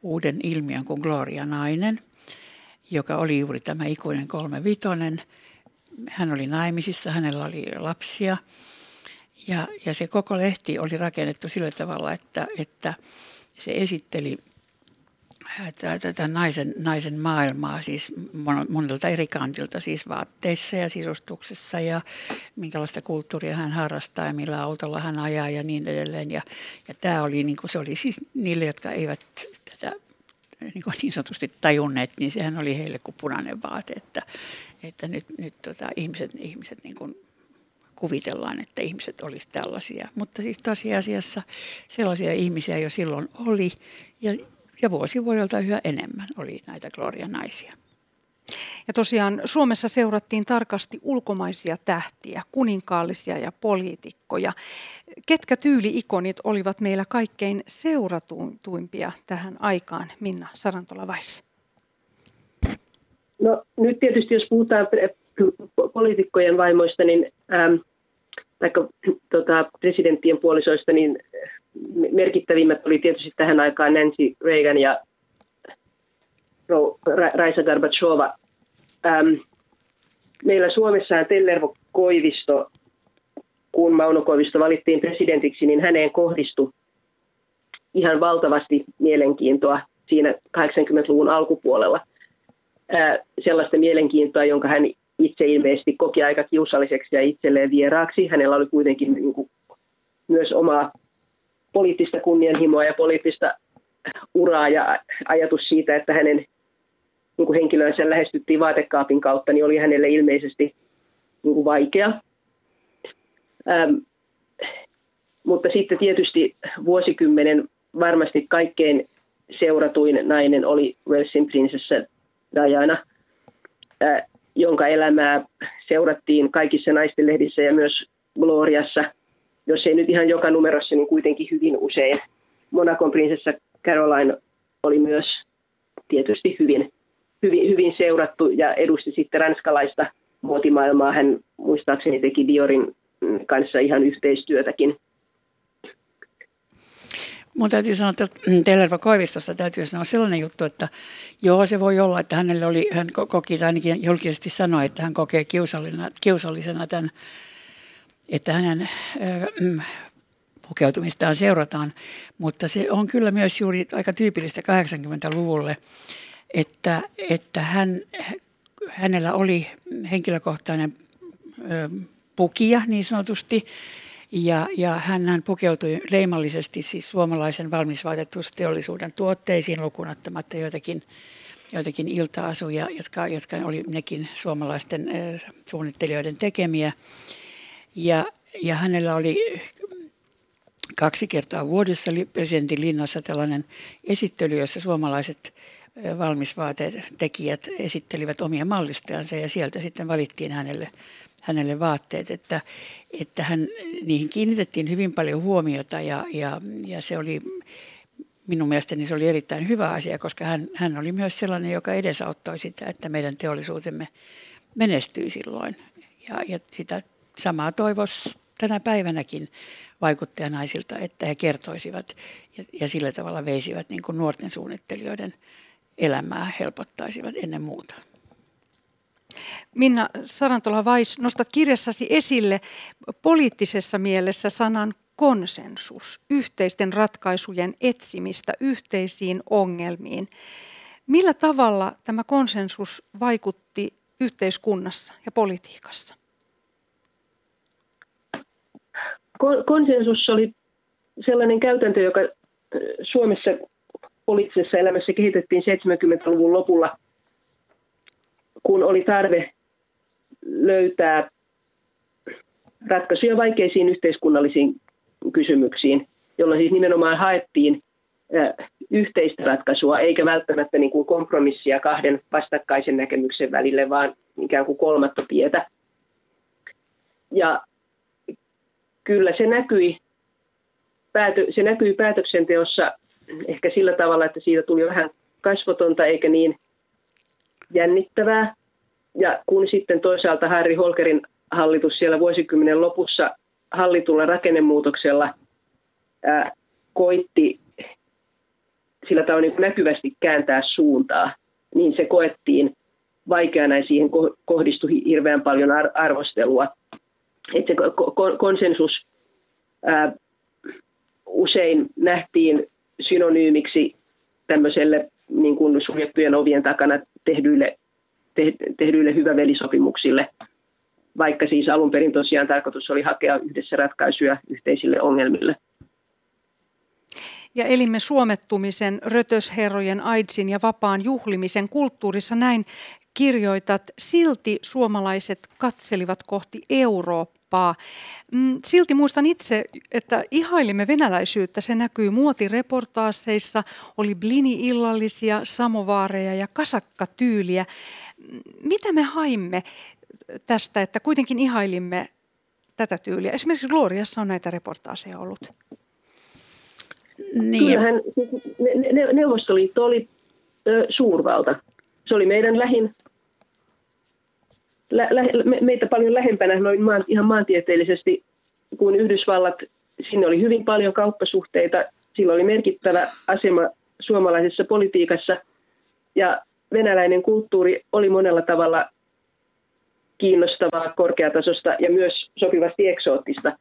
uuden ilmiön kuin Gloria nainen, joka oli juuri tämä ikuinen kolmevitonen. Hän oli naimisissa, hänellä oli lapsia ja, ja se koko lehti oli rakennettu sillä tavalla, että, että se esitteli tätä naisen, naisen maailmaa siis monelta eri kantilta, siis vaatteissa ja sisustuksessa ja minkälaista kulttuuria hän harrastaa ja millä autolla hän ajaa ja niin edelleen. Ja, ja tämä oli, niin kuin se oli siis niille, jotka eivät tätä niin, kuin niin sanotusti tajunneet, niin sehän oli heille kuin punainen vaate, että, että nyt, nyt tota, ihmiset, ihmiset niin kuin kuvitellaan, että ihmiset olisi tällaisia. Mutta siis tosiasiassa sellaisia ihmisiä jo silloin oli ja Ja vuosi vuodelta yhä enemmän oli näitä Gloria-naisia. Ja tosiaan Suomessa seurattiin tarkasti ulkomaisia tähtiä, kuninkaallisia ja poliitikkoja. Ketkä tyyli-ikonit olivat meillä kaikkein seuratuimpia tähän aikaan, Minna Sarantola-Weiss? No nyt tietysti jos puhutaan poliitikkojen vaimoista, niin, ähm, tai tota, presidenttien puolisoista, niin merkittävimmät oli tietysti tähän aikaan Nancy Reagan ja Raisa Gorbatšova. Ähm, meillä Suomessa Tellervo Koivisto, kun Mauno Koivisto valittiin presidentiksi, niin häneen kohdistui ihan valtavasti mielenkiintoa siinä kahdeksankymmentäluvun alkupuolella. Äh, sellaista mielenkiintoa, jonka hän itse ilmeisesti koki aika kiusalliseksi ja itselleen vieraaksi. Hänellä oli kuitenkin niin kuin, myös omaa poliittista kunnianhimoa ja poliittista uraa ja ajatus siitä, että hänen niin kuin henkilönsä lähestyttiin vaatekaapin kautta, niin oli hänelle ilmeisesti niin kuin vaikea. Ähm, mutta sitten tietysti vuosikymmenen varmasti kaikkein seuratuin nainen oli Walesin prinsessa Diana, äh, jonka elämää seurattiin kaikissa naistenlehdissä ja myös Gloriassa. Jos ei nyt ihan joka numerossa, niin kuitenkin hyvin usein. Monacon prinsessa Caroline oli myös tietysti hyvin, hyvin, hyvin seurattu ja edusti sitten ranskalaista muotimaailmaa. Hän muistaakseni teki Diorin kanssa ihan yhteistyötäkin. Mun täytyy sanoa, että Tellervo Koivistosta täytyy sanoa sellainen juttu, että joo, se voi olla, että hänelle oli, hän koki, tai ainakin julkisesti sanoi, että hän kokee kiusallisena, kiusallisena tämän, että hänen äh, pukeutumistaan seurataan, mutta se on kyllä myös juuri aika tyypillistä kahdeksankymmentäluvulle, että, että hän, hänellä oli henkilökohtainen äh, pukia niin sanotusti, ja, ja hänhän pukeutui leimallisesti siis suomalaisen valmisvaatetusteollisuuden tuotteisiin lukuun ottamatta joitakin joitakin ilta-asuja, jotka, jotka oli nekin suomalaisten äh, suunnittelijoiden tekemiä. Ja, ja hänellä oli kaksi kertaa vuodessa presidentin linnassa tällainen esittely, jossa suomalaiset valmisvaatetekijät esittelivät omia mallistajansa ja sieltä sitten valittiin hänelle, hänelle vaatteet. Että, että hän, niihin kiinnitettiin hyvin paljon huomiota ja, ja, ja se oli minun mielestäni se oli erittäin hyvä asia, koska hän, hän oli myös sellainen, joka edesauttoi sitä, että meidän teollisuutemme menestyi silloin ja, ja sitä samaa toivoisi tänä päivänäkin vaikuttajanaisilta, että he kertoisivat ja, ja sillä tavalla veisivät niin kuin nuorten suunnittelijoiden elämää helpottaisivat ennen muuta. Minna Sarantola-Weiss, nostat kirjassasi esille poliittisessa mielessä sanan konsensus, yhteisten ratkaisujen etsimistä yhteisiin ongelmiin. Millä tavalla tämä konsensus vaikutti yhteiskunnassa ja politiikassa? Konsensus oli sellainen käytäntö, joka Suomessa poliittisessa elämässä kehitettiin seitsemänkymmentäluvun lopulla, kun oli tarve löytää ratkaisuja vaikeisiin yhteiskunnallisiin kysymyksiin, jolloin siis nimenomaan haettiin yhteistä ratkaisua, eikä välttämättä niin kuin kompromissia kahden vastakkaisen näkemyksen välille, vaan ikään kuin kolmatta tietä. Ja kyllä se näkyi, päätö, se näkyi päätöksenteossa ehkä sillä tavalla, että siitä tuli vähän kasvotonta eikä niin jännittävää. Ja kun sitten toisaalta Harry Holkerin hallitus siellä vuosikymmenen lopussa hallitulla rakennemuutoksella ää, koitti sillä tavalla niin näkyvästi kääntää suuntaa, niin se koettiin vaikeana ja siihen kohdistui hirveän paljon ar- arvostelua. Että se ko- konsensus ää, usein nähtiin synonyymiksi tämmöiselle niin kuin suljettujen ovien takana tehdyille, te- tehdyille hyvävelisopimuksille, vaikka siis alun perin tosiaan tarkoitus oli hakea yhdessä ratkaisuja yhteisille ongelmille. Ja elimme suomettumisen, rötösherrojen, aidsin ja vapaan juhlimisen kulttuurissa, näin kirjoitat. Silti suomalaiset katselivat kohti Eurooppaa. Silti muistan itse, että ihailimme venäläisyyttä. Se näkyy muotireportaaseissa, oli blini-illallisia, samovaareja ja kasakkatyyliä. Mitä me haimme tästä, että kuitenkin ihailimme tätä tyyliä? Esimerkiksi Gloriassa on näitä reportaaseja ollut. Niin. Kyllähän Neuvostoliitto oli ö, suurvalta. Se oli meidän lähin, lä, lä, me, meitä paljon lähempänä noin maan, ihan maantieteellisesti kuin Yhdysvallat. Siinä oli hyvin paljon kauppasuhteita. Sillä oli merkittävä asema suomalaisessa politiikassa. Ja venäläinen kulttuuri oli monella tavalla kiinnostavaa, korkeatasosta ja myös sopivasti eksoottista.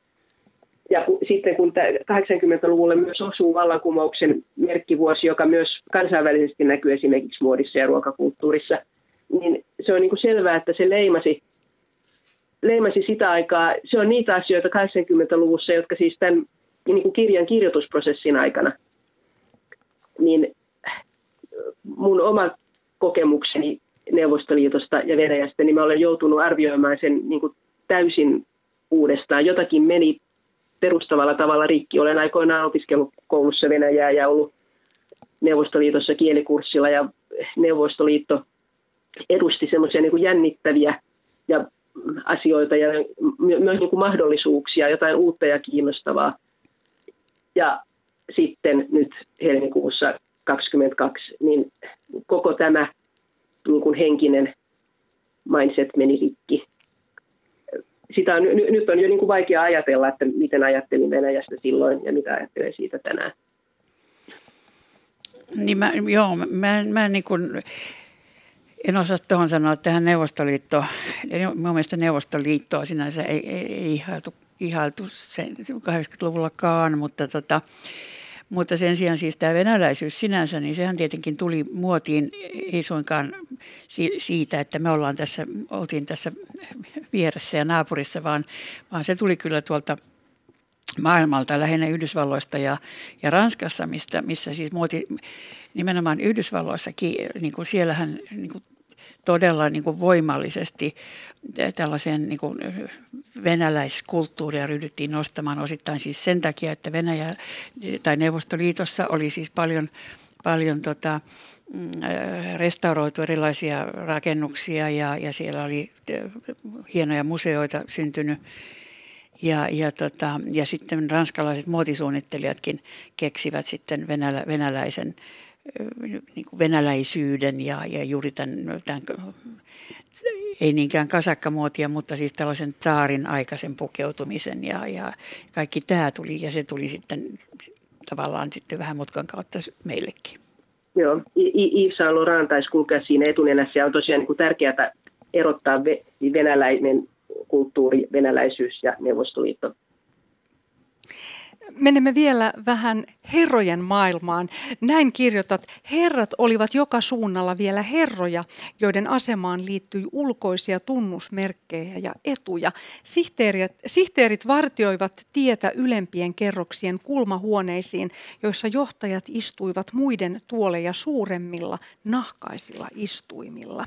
Ja sitten kun kahdeksankymmentäluvulle myös osuu vallankumouksen merkkivuosi, joka myös kansainvälisesti näkyy esimerkiksi muodissa ja ruokakulttuurissa, niin se on niin kuin selvää, että se leimasi, leimasi sitä aikaa. Se on niitä asioita kahdeksankymmentäluvussa, jotka siis tämän niin kuin kirjan kirjoitusprosessin aikana, niin mun oma kokemukseni Neuvostoliitosta ja Venäjästä, niin mä olen joutunut arvioimaan sen niin kuin täysin uudestaan. Jotakin meni perustavalla tavalla rikki. Olen aikoinaan opiskellut koulussa venäjää ja ollut Neuvostoliitossa kielikurssilla, ja Neuvostoliitto edusti semmoisia niin kuin jännittäviä ja asioita ja myös niin kuin mahdollisuuksia, jotain uutta ja kiinnostavaa. Ja sitten nyt helmikuussa kaksikymmentäkaksi, niin koko tämä niin kuin henkinen mindset meni rikki. Sitä on, nyt on jo niin kuin vaikea ajatella, että miten ajattelin Venäjästä silloin ja mitä ajattelen siitä tänään. Niin mä, joo, mä, mä niin kuin, en osaa tuohon sanoa, että tähän Neuvostoliittoon, mun mielestä Neuvostoliittoa sinänsä ei, ei, ei ihailtu, ihailtu sen kahdeksankymmentäluvullakaan, mutta tota... Mutta sen sijaan siis tämä venäläisyys sinänsä, niin sehän tietenkin tuli muotiin, ei suinkaan siitä, että me ollaan tässä, oltiin tässä vieressä ja naapurissa, vaan, vaan se tuli kyllä tuolta maailmalta, lähinnä Yhdysvalloista ja, ja Ranskassa, mistä, missä siis muoti nimenomaan Yhdysvalloissakin, niin kuin siellähän niin kuin todella niin kuin voimallisesti tällaiseen niin kuin venäläiskulttuuria ryhdyttiin nostamaan osittain siis sen takia, että Venäjä tai Neuvostoliitossa oli siis paljon, paljon tota, restauroitu erilaisia rakennuksia ja, ja siellä oli hienoja museoita syntynyt. Ja, ja, tota, ja sitten ranskalaiset muotisuunnittelijatkin keksivät sitten venälä, venäläisen niin kuin venäläisyyden ja, ja juuri tämän, tämän, ei niinkään kasakkamuotia, mutta siis tällaisen tsaarin aikaisen pukeutumisen ja, ja kaikki tämä tuli ja se tuli sitten tavallaan sitten vähän mutkan kautta meillekin. Joo, Yves Saint Laurent taisi kulkea siinä etunenässä ja on tosiaan niin kuin tärkeää erottaa venäläinen kulttuuri, venäläisyys ja Neuvostoliitto. Menemme vielä vähän herrojen maailmaan. Näin kirjoitat, herrat olivat joka suunnalla vielä herroja, joiden asemaan liittyi ulkoisia tunnusmerkkejä ja etuja. Sihteerit, sihteerit vartioivat tietä ylempien kerroksien kulmahuoneisiin, joissa johtajat istuivat muiden tuoleja suuremmilla nahkaisilla istuimilla.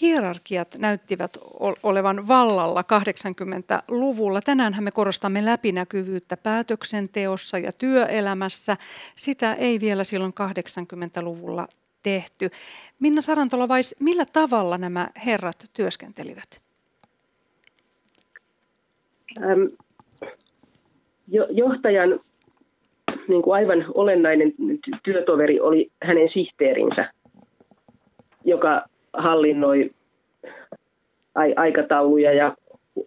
Hierarkiat näyttivät olevan vallalla kahdeksankymmentäluvulla. Tänäänhän me korostamme läpinäkyvyyttä päätöksenteossa ja työelämässä. Sitä ei vielä silloin kahdeksankymmentäluvulla tehty. Minna Sarantola-Weiss, millä tavalla nämä herrat työskentelivät? Ähm, jo, johtajan niin kuin aivan olennainen työtoveri oli hänen sihteerinsä, joka hallinnoi aikatauluja ja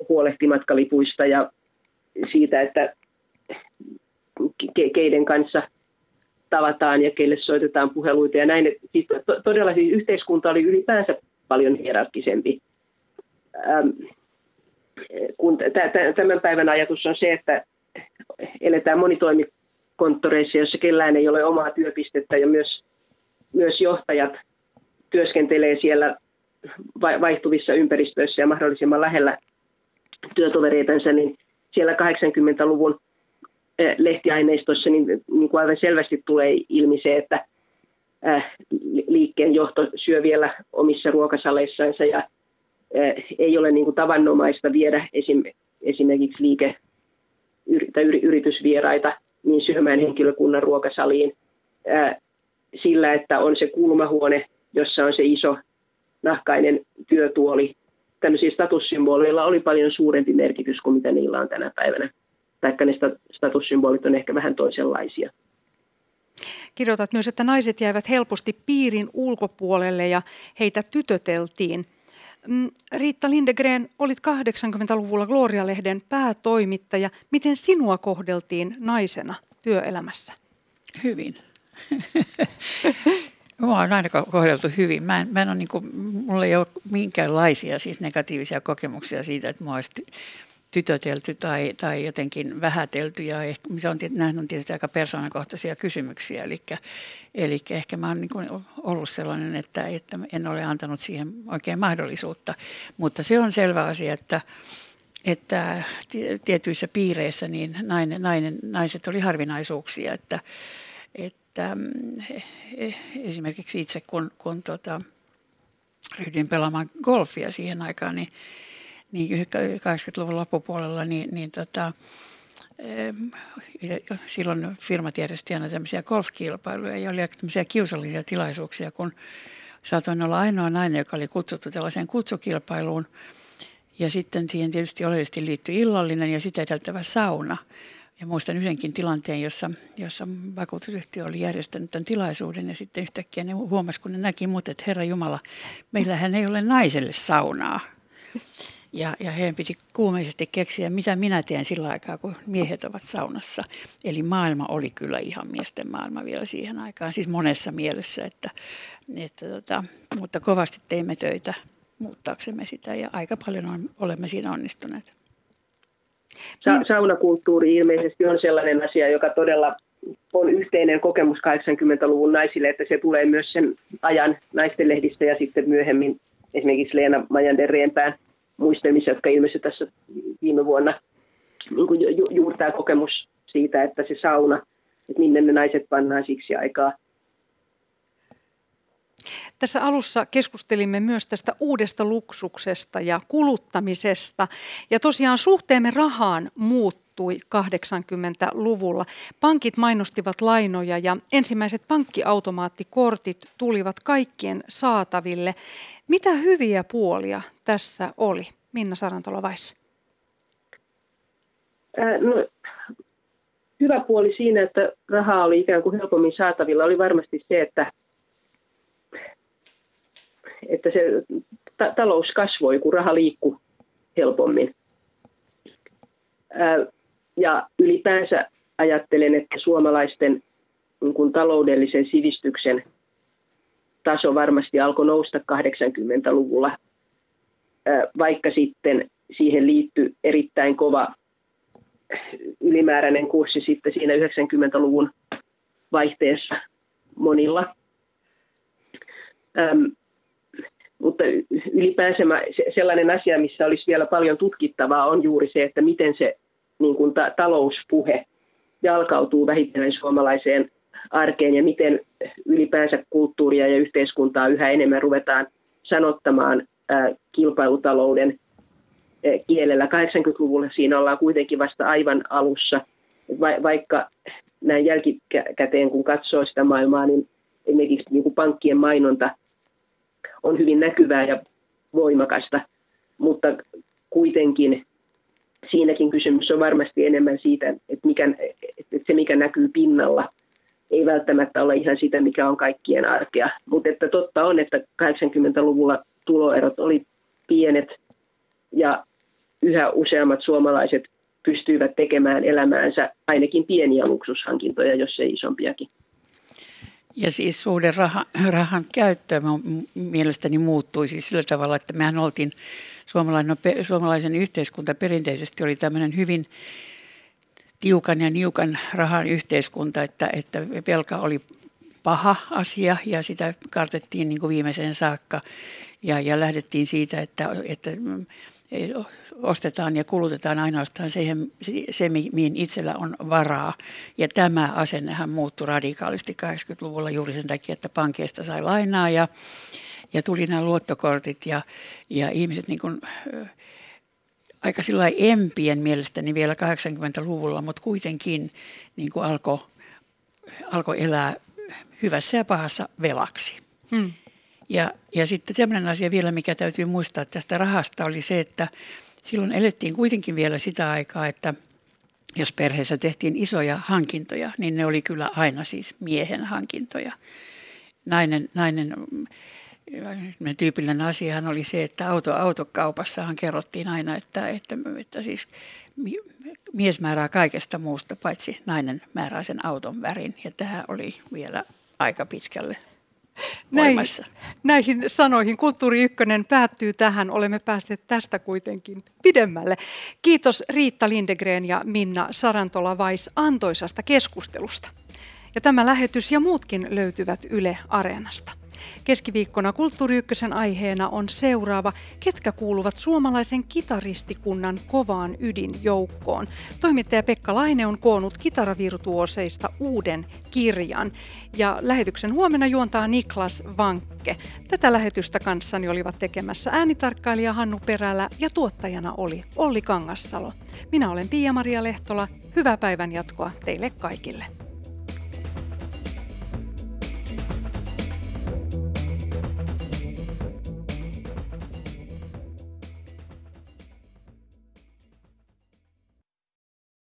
huolehti matkalipuista ja siitä, että keiden kanssa tavataan ja keille soitetaan puheluita ja näin. Siis todella siis yhteiskunta oli ylipäänsä paljon hierarkkisempi. Kun tämän päivän ajatus on se, että eletään monitoimikonttoreissa, jossa kellään ei ole omaa työpistettä ja myös, myös johtajat työskentelee siellä vaihtuvissa ympäristöissä ja mahdollisimman lähellä työtovereitänsä, niin siellä kahdeksankymmentäluvun lehtiaineistossa niin, niin kuin aivan selvästi tulee ilmi se, että liikkeen johto syö vielä omissa ruokasaleissansa ja ei ole niin kuin tavanomaista viedä esimerkiksi liike- tai yritysvieraita niin syömään henkilökunnan ruokasaliin sillä, että on se kulmahuone, jossa on se iso nahkainen työtuoli. Tämmöisiä statussymboleilla oli paljon suurempi merkitys kuin mitä niillä on tänä päivänä. Taikka ne statussymbolit on ehkä vähän toisenlaisia. Kirjoitat myös, että naiset jäivät helposti piirin ulkopuolelle ja heitä tytöteltiin. Riitta Lindegren, olit kahdeksankymmentäluvulla Gloria-lehden päätoimittaja. Miten sinua kohdeltiin naisena työelämässä? Hyvin. Minua on aina kohdeltu hyvin. Mä en, mä en ole, niin kuin, mulla ei ole minkäänlaisia siis negatiivisia kokemuksia siitä, että minua olisi tytötelty tai, tai jotenkin vähätelty. Ja ehkä, se on nähnyt tietysti aika persoonakohtaisia kysymyksiä. Eli, eli ehkä mä olen niin kuin ollut sellainen, että, että en ole antanut siihen oikein mahdollisuutta. Mutta se on selvä asia, että, että tietyissä piireissä niin nainen, nainen, naiset oli harvinaisuuksia, että, että esimerkiksi itse kun, kun tota, ryhdyin pelaamaan golfia siihen aikaan, niin, niin kahdeksankymmentäluvun loppupuolella, niin, niin tota, silloin firmat järjesti aina tämmöisiä golfkilpailuja ja oli tämmöisiä kiusallisia tilaisuuksia, kun saatoin olla ainoa nainen, joka oli kutsuttu tällaiseen kutsukilpailuun ja sitten siihen tietysti oleellisesti liittyi illallinen ja sitä edeltävä sauna. Ja muistan yhdenkin tilanteen, jossa, jossa vakuutusyhtiö oli järjestänyt tämän tilaisuuden ja sitten yhtäkkiä ne huomasi, kun ne näki mut, että Herra Jumala, meillähän ei ole naiselle saunaa. Ja, ja heidän piti kuumeisesti keksiä, mitä minä teen sillä aikaa, kun miehet ovat saunassa. Eli maailma oli kyllä ihan miesten maailma vielä siihen aikaan, siis monessa mielessä. Että, että tota, mutta kovasti teimme töitä muuttaaksemme sitä ja aika paljon olemme siinä onnistuneet. Sa- saunakulttuuri ilmeisesti on sellainen asia, joka todella on yhteinen kokemus kahdeksankymmentäluvun naisille, että se tulee myös sen ajan naistenlehdistä ja sitten myöhemmin esimerkiksi Leena Majander-Rienpään muistelmissa, jotka ilmestyi tässä viime vuonna, niin ju- juurtaa kokemus siitä, että se sauna, että minne ne naiset pannaan siksi aikaa. Tässä alussa keskustelimme myös tästä uudesta luksuksesta ja kuluttamisesta. Ja tosiaan suhteemme rahaan muuttui kahdeksankymmentäluvulla. Pankit mainostivat lainoja ja ensimmäiset pankkiautomaattikortit tulivat kaikkien saataville. Mitä hyviä puolia tässä oli, Minna Sarantola-Weiss? Äh, no, hyvä puoli siinä, että rahaa oli ikään kuin helpommin saatavilla, oli varmasti se, että että se ta- talous kasvoi, kun raha liikkui helpommin. Ää, ja ylipäänsä ajattelen, että suomalaisten niin kun taloudellisen sivistyksen taso varmasti alkoi nousta kahdeksankymmentäluvulla, ää, vaikka sitten siihen liittyi erittäin kova ylimääräinen kurssi sitten siinä yhdeksänkymmentäluvun vaihteessa monilla. Ää, Mutta ylipäänsä sellainen asia, missä olisi vielä paljon tutkittavaa, on juuri se, että miten se niin kuin ta- talouspuhe jalkautuu vähitellen suomalaiseen arkeen ja miten ylipäänsä kulttuuria ja yhteiskuntaa yhä enemmän ruvetaan sanottamaan ää, kilpailutalouden ää, kielellä. kahdeksankymmentäluvulla siinä ollaan kuitenkin vasta aivan alussa, Va- vaikka näin jälkikäteen kun katsoo sitä maailmaa, niin esimerkiksi niin kuin pankkien mainonta on hyvin näkyvää ja voimakasta, mutta kuitenkin siinäkin kysymys on varmasti enemmän siitä, että, mikä, että se mikä näkyy pinnalla ei välttämättä ole ihan sitä, mikä on kaikkien arkea. Mutta että totta on, että kahdeksankymmentäluvulla tuloerot oli pienet ja yhä useammat suomalaiset pystyivät tekemään elämäänsä ainakin pieniä luksushankintoja, jos ei isompiakin. Ja siis suhde rahan, rahan käyttö mielestäni muuttui siis sillä tavalla, että mehän oltiin, suomalainen, suomalaisen yhteiskunta perinteisesti oli tämmöinen hyvin tiukan ja niukan rahan yhteiskunta, että, että velka oli paha asia ja sitä kartettiin niin kuin viimeiseen saakka ja, ja lähdettiin siitä, että, että ostetaan ja kulutetaan ainoastaan siihen, se, mihin itsellä on varaa. Ja tämä asennehan muuttui radikaalisti kahdeksankymmentäluvulla juuri sen takia, että pankeista sai lainaa ja, ja tuli nämä luottokortit ja, ja ihmiset niin kuin, äh, aika sillä lailla empien mielestäni vielä kahdeksankymmentäluvulla, mutta kuitenkin niin kuin alkoi alko elää hyvässä ja pahassa velaksi. Hmm. Ja, ja sitten tämmöinen asia vielä, mikä täytyy muistaa tästä rahasta, oli se, että silloin elettiin kuitenkin vielä sitä aikaa, että jos perheessä tehtiin isoja hankintoja, niin ne oli kyllä aina siis miehen hankintoja. Nainen, nainen tyypillinen asiahan oli se, että auto, autokaupassahan kerrottiin aina, että, että, että siis mies määrää kaikesta muusta, paitsi nainen määrää sen auton värin. Ja tämä oli vielä aika pitkälle. Näihin, näihin sanoihin Kulttuuri-ykkönen päättyy tähän. Olemme päässeet tästä kuitenkin pidemmälle. Kiitos Riitta Lindegren ja Minna Sarantola-Weiss antoisasta keskustelusta. Ja tämä lähetys ja muutkin löytyvät Yle Areenasta. Keskiviikkona Kulttuuri-ykkösen aiheena on seuraava, ketkä kuuluvat suomalaisen kitaristikunnan kovaan ydinjoukkoon. Toimittaja Pekka Laine on koonnut kitaravirtuoseista uuden kirjan. Ja lähetyksen huomenna juontaa Niklas Vankke. Tätä lähetystä kanssani olivat tekemässä äänitarkkailija Hannu Perälä ja tuottajana oli Olli Kangassalo. Minä olen Pia-Maria Lehtola. Hyvää päivän jatkoa teille kaikille.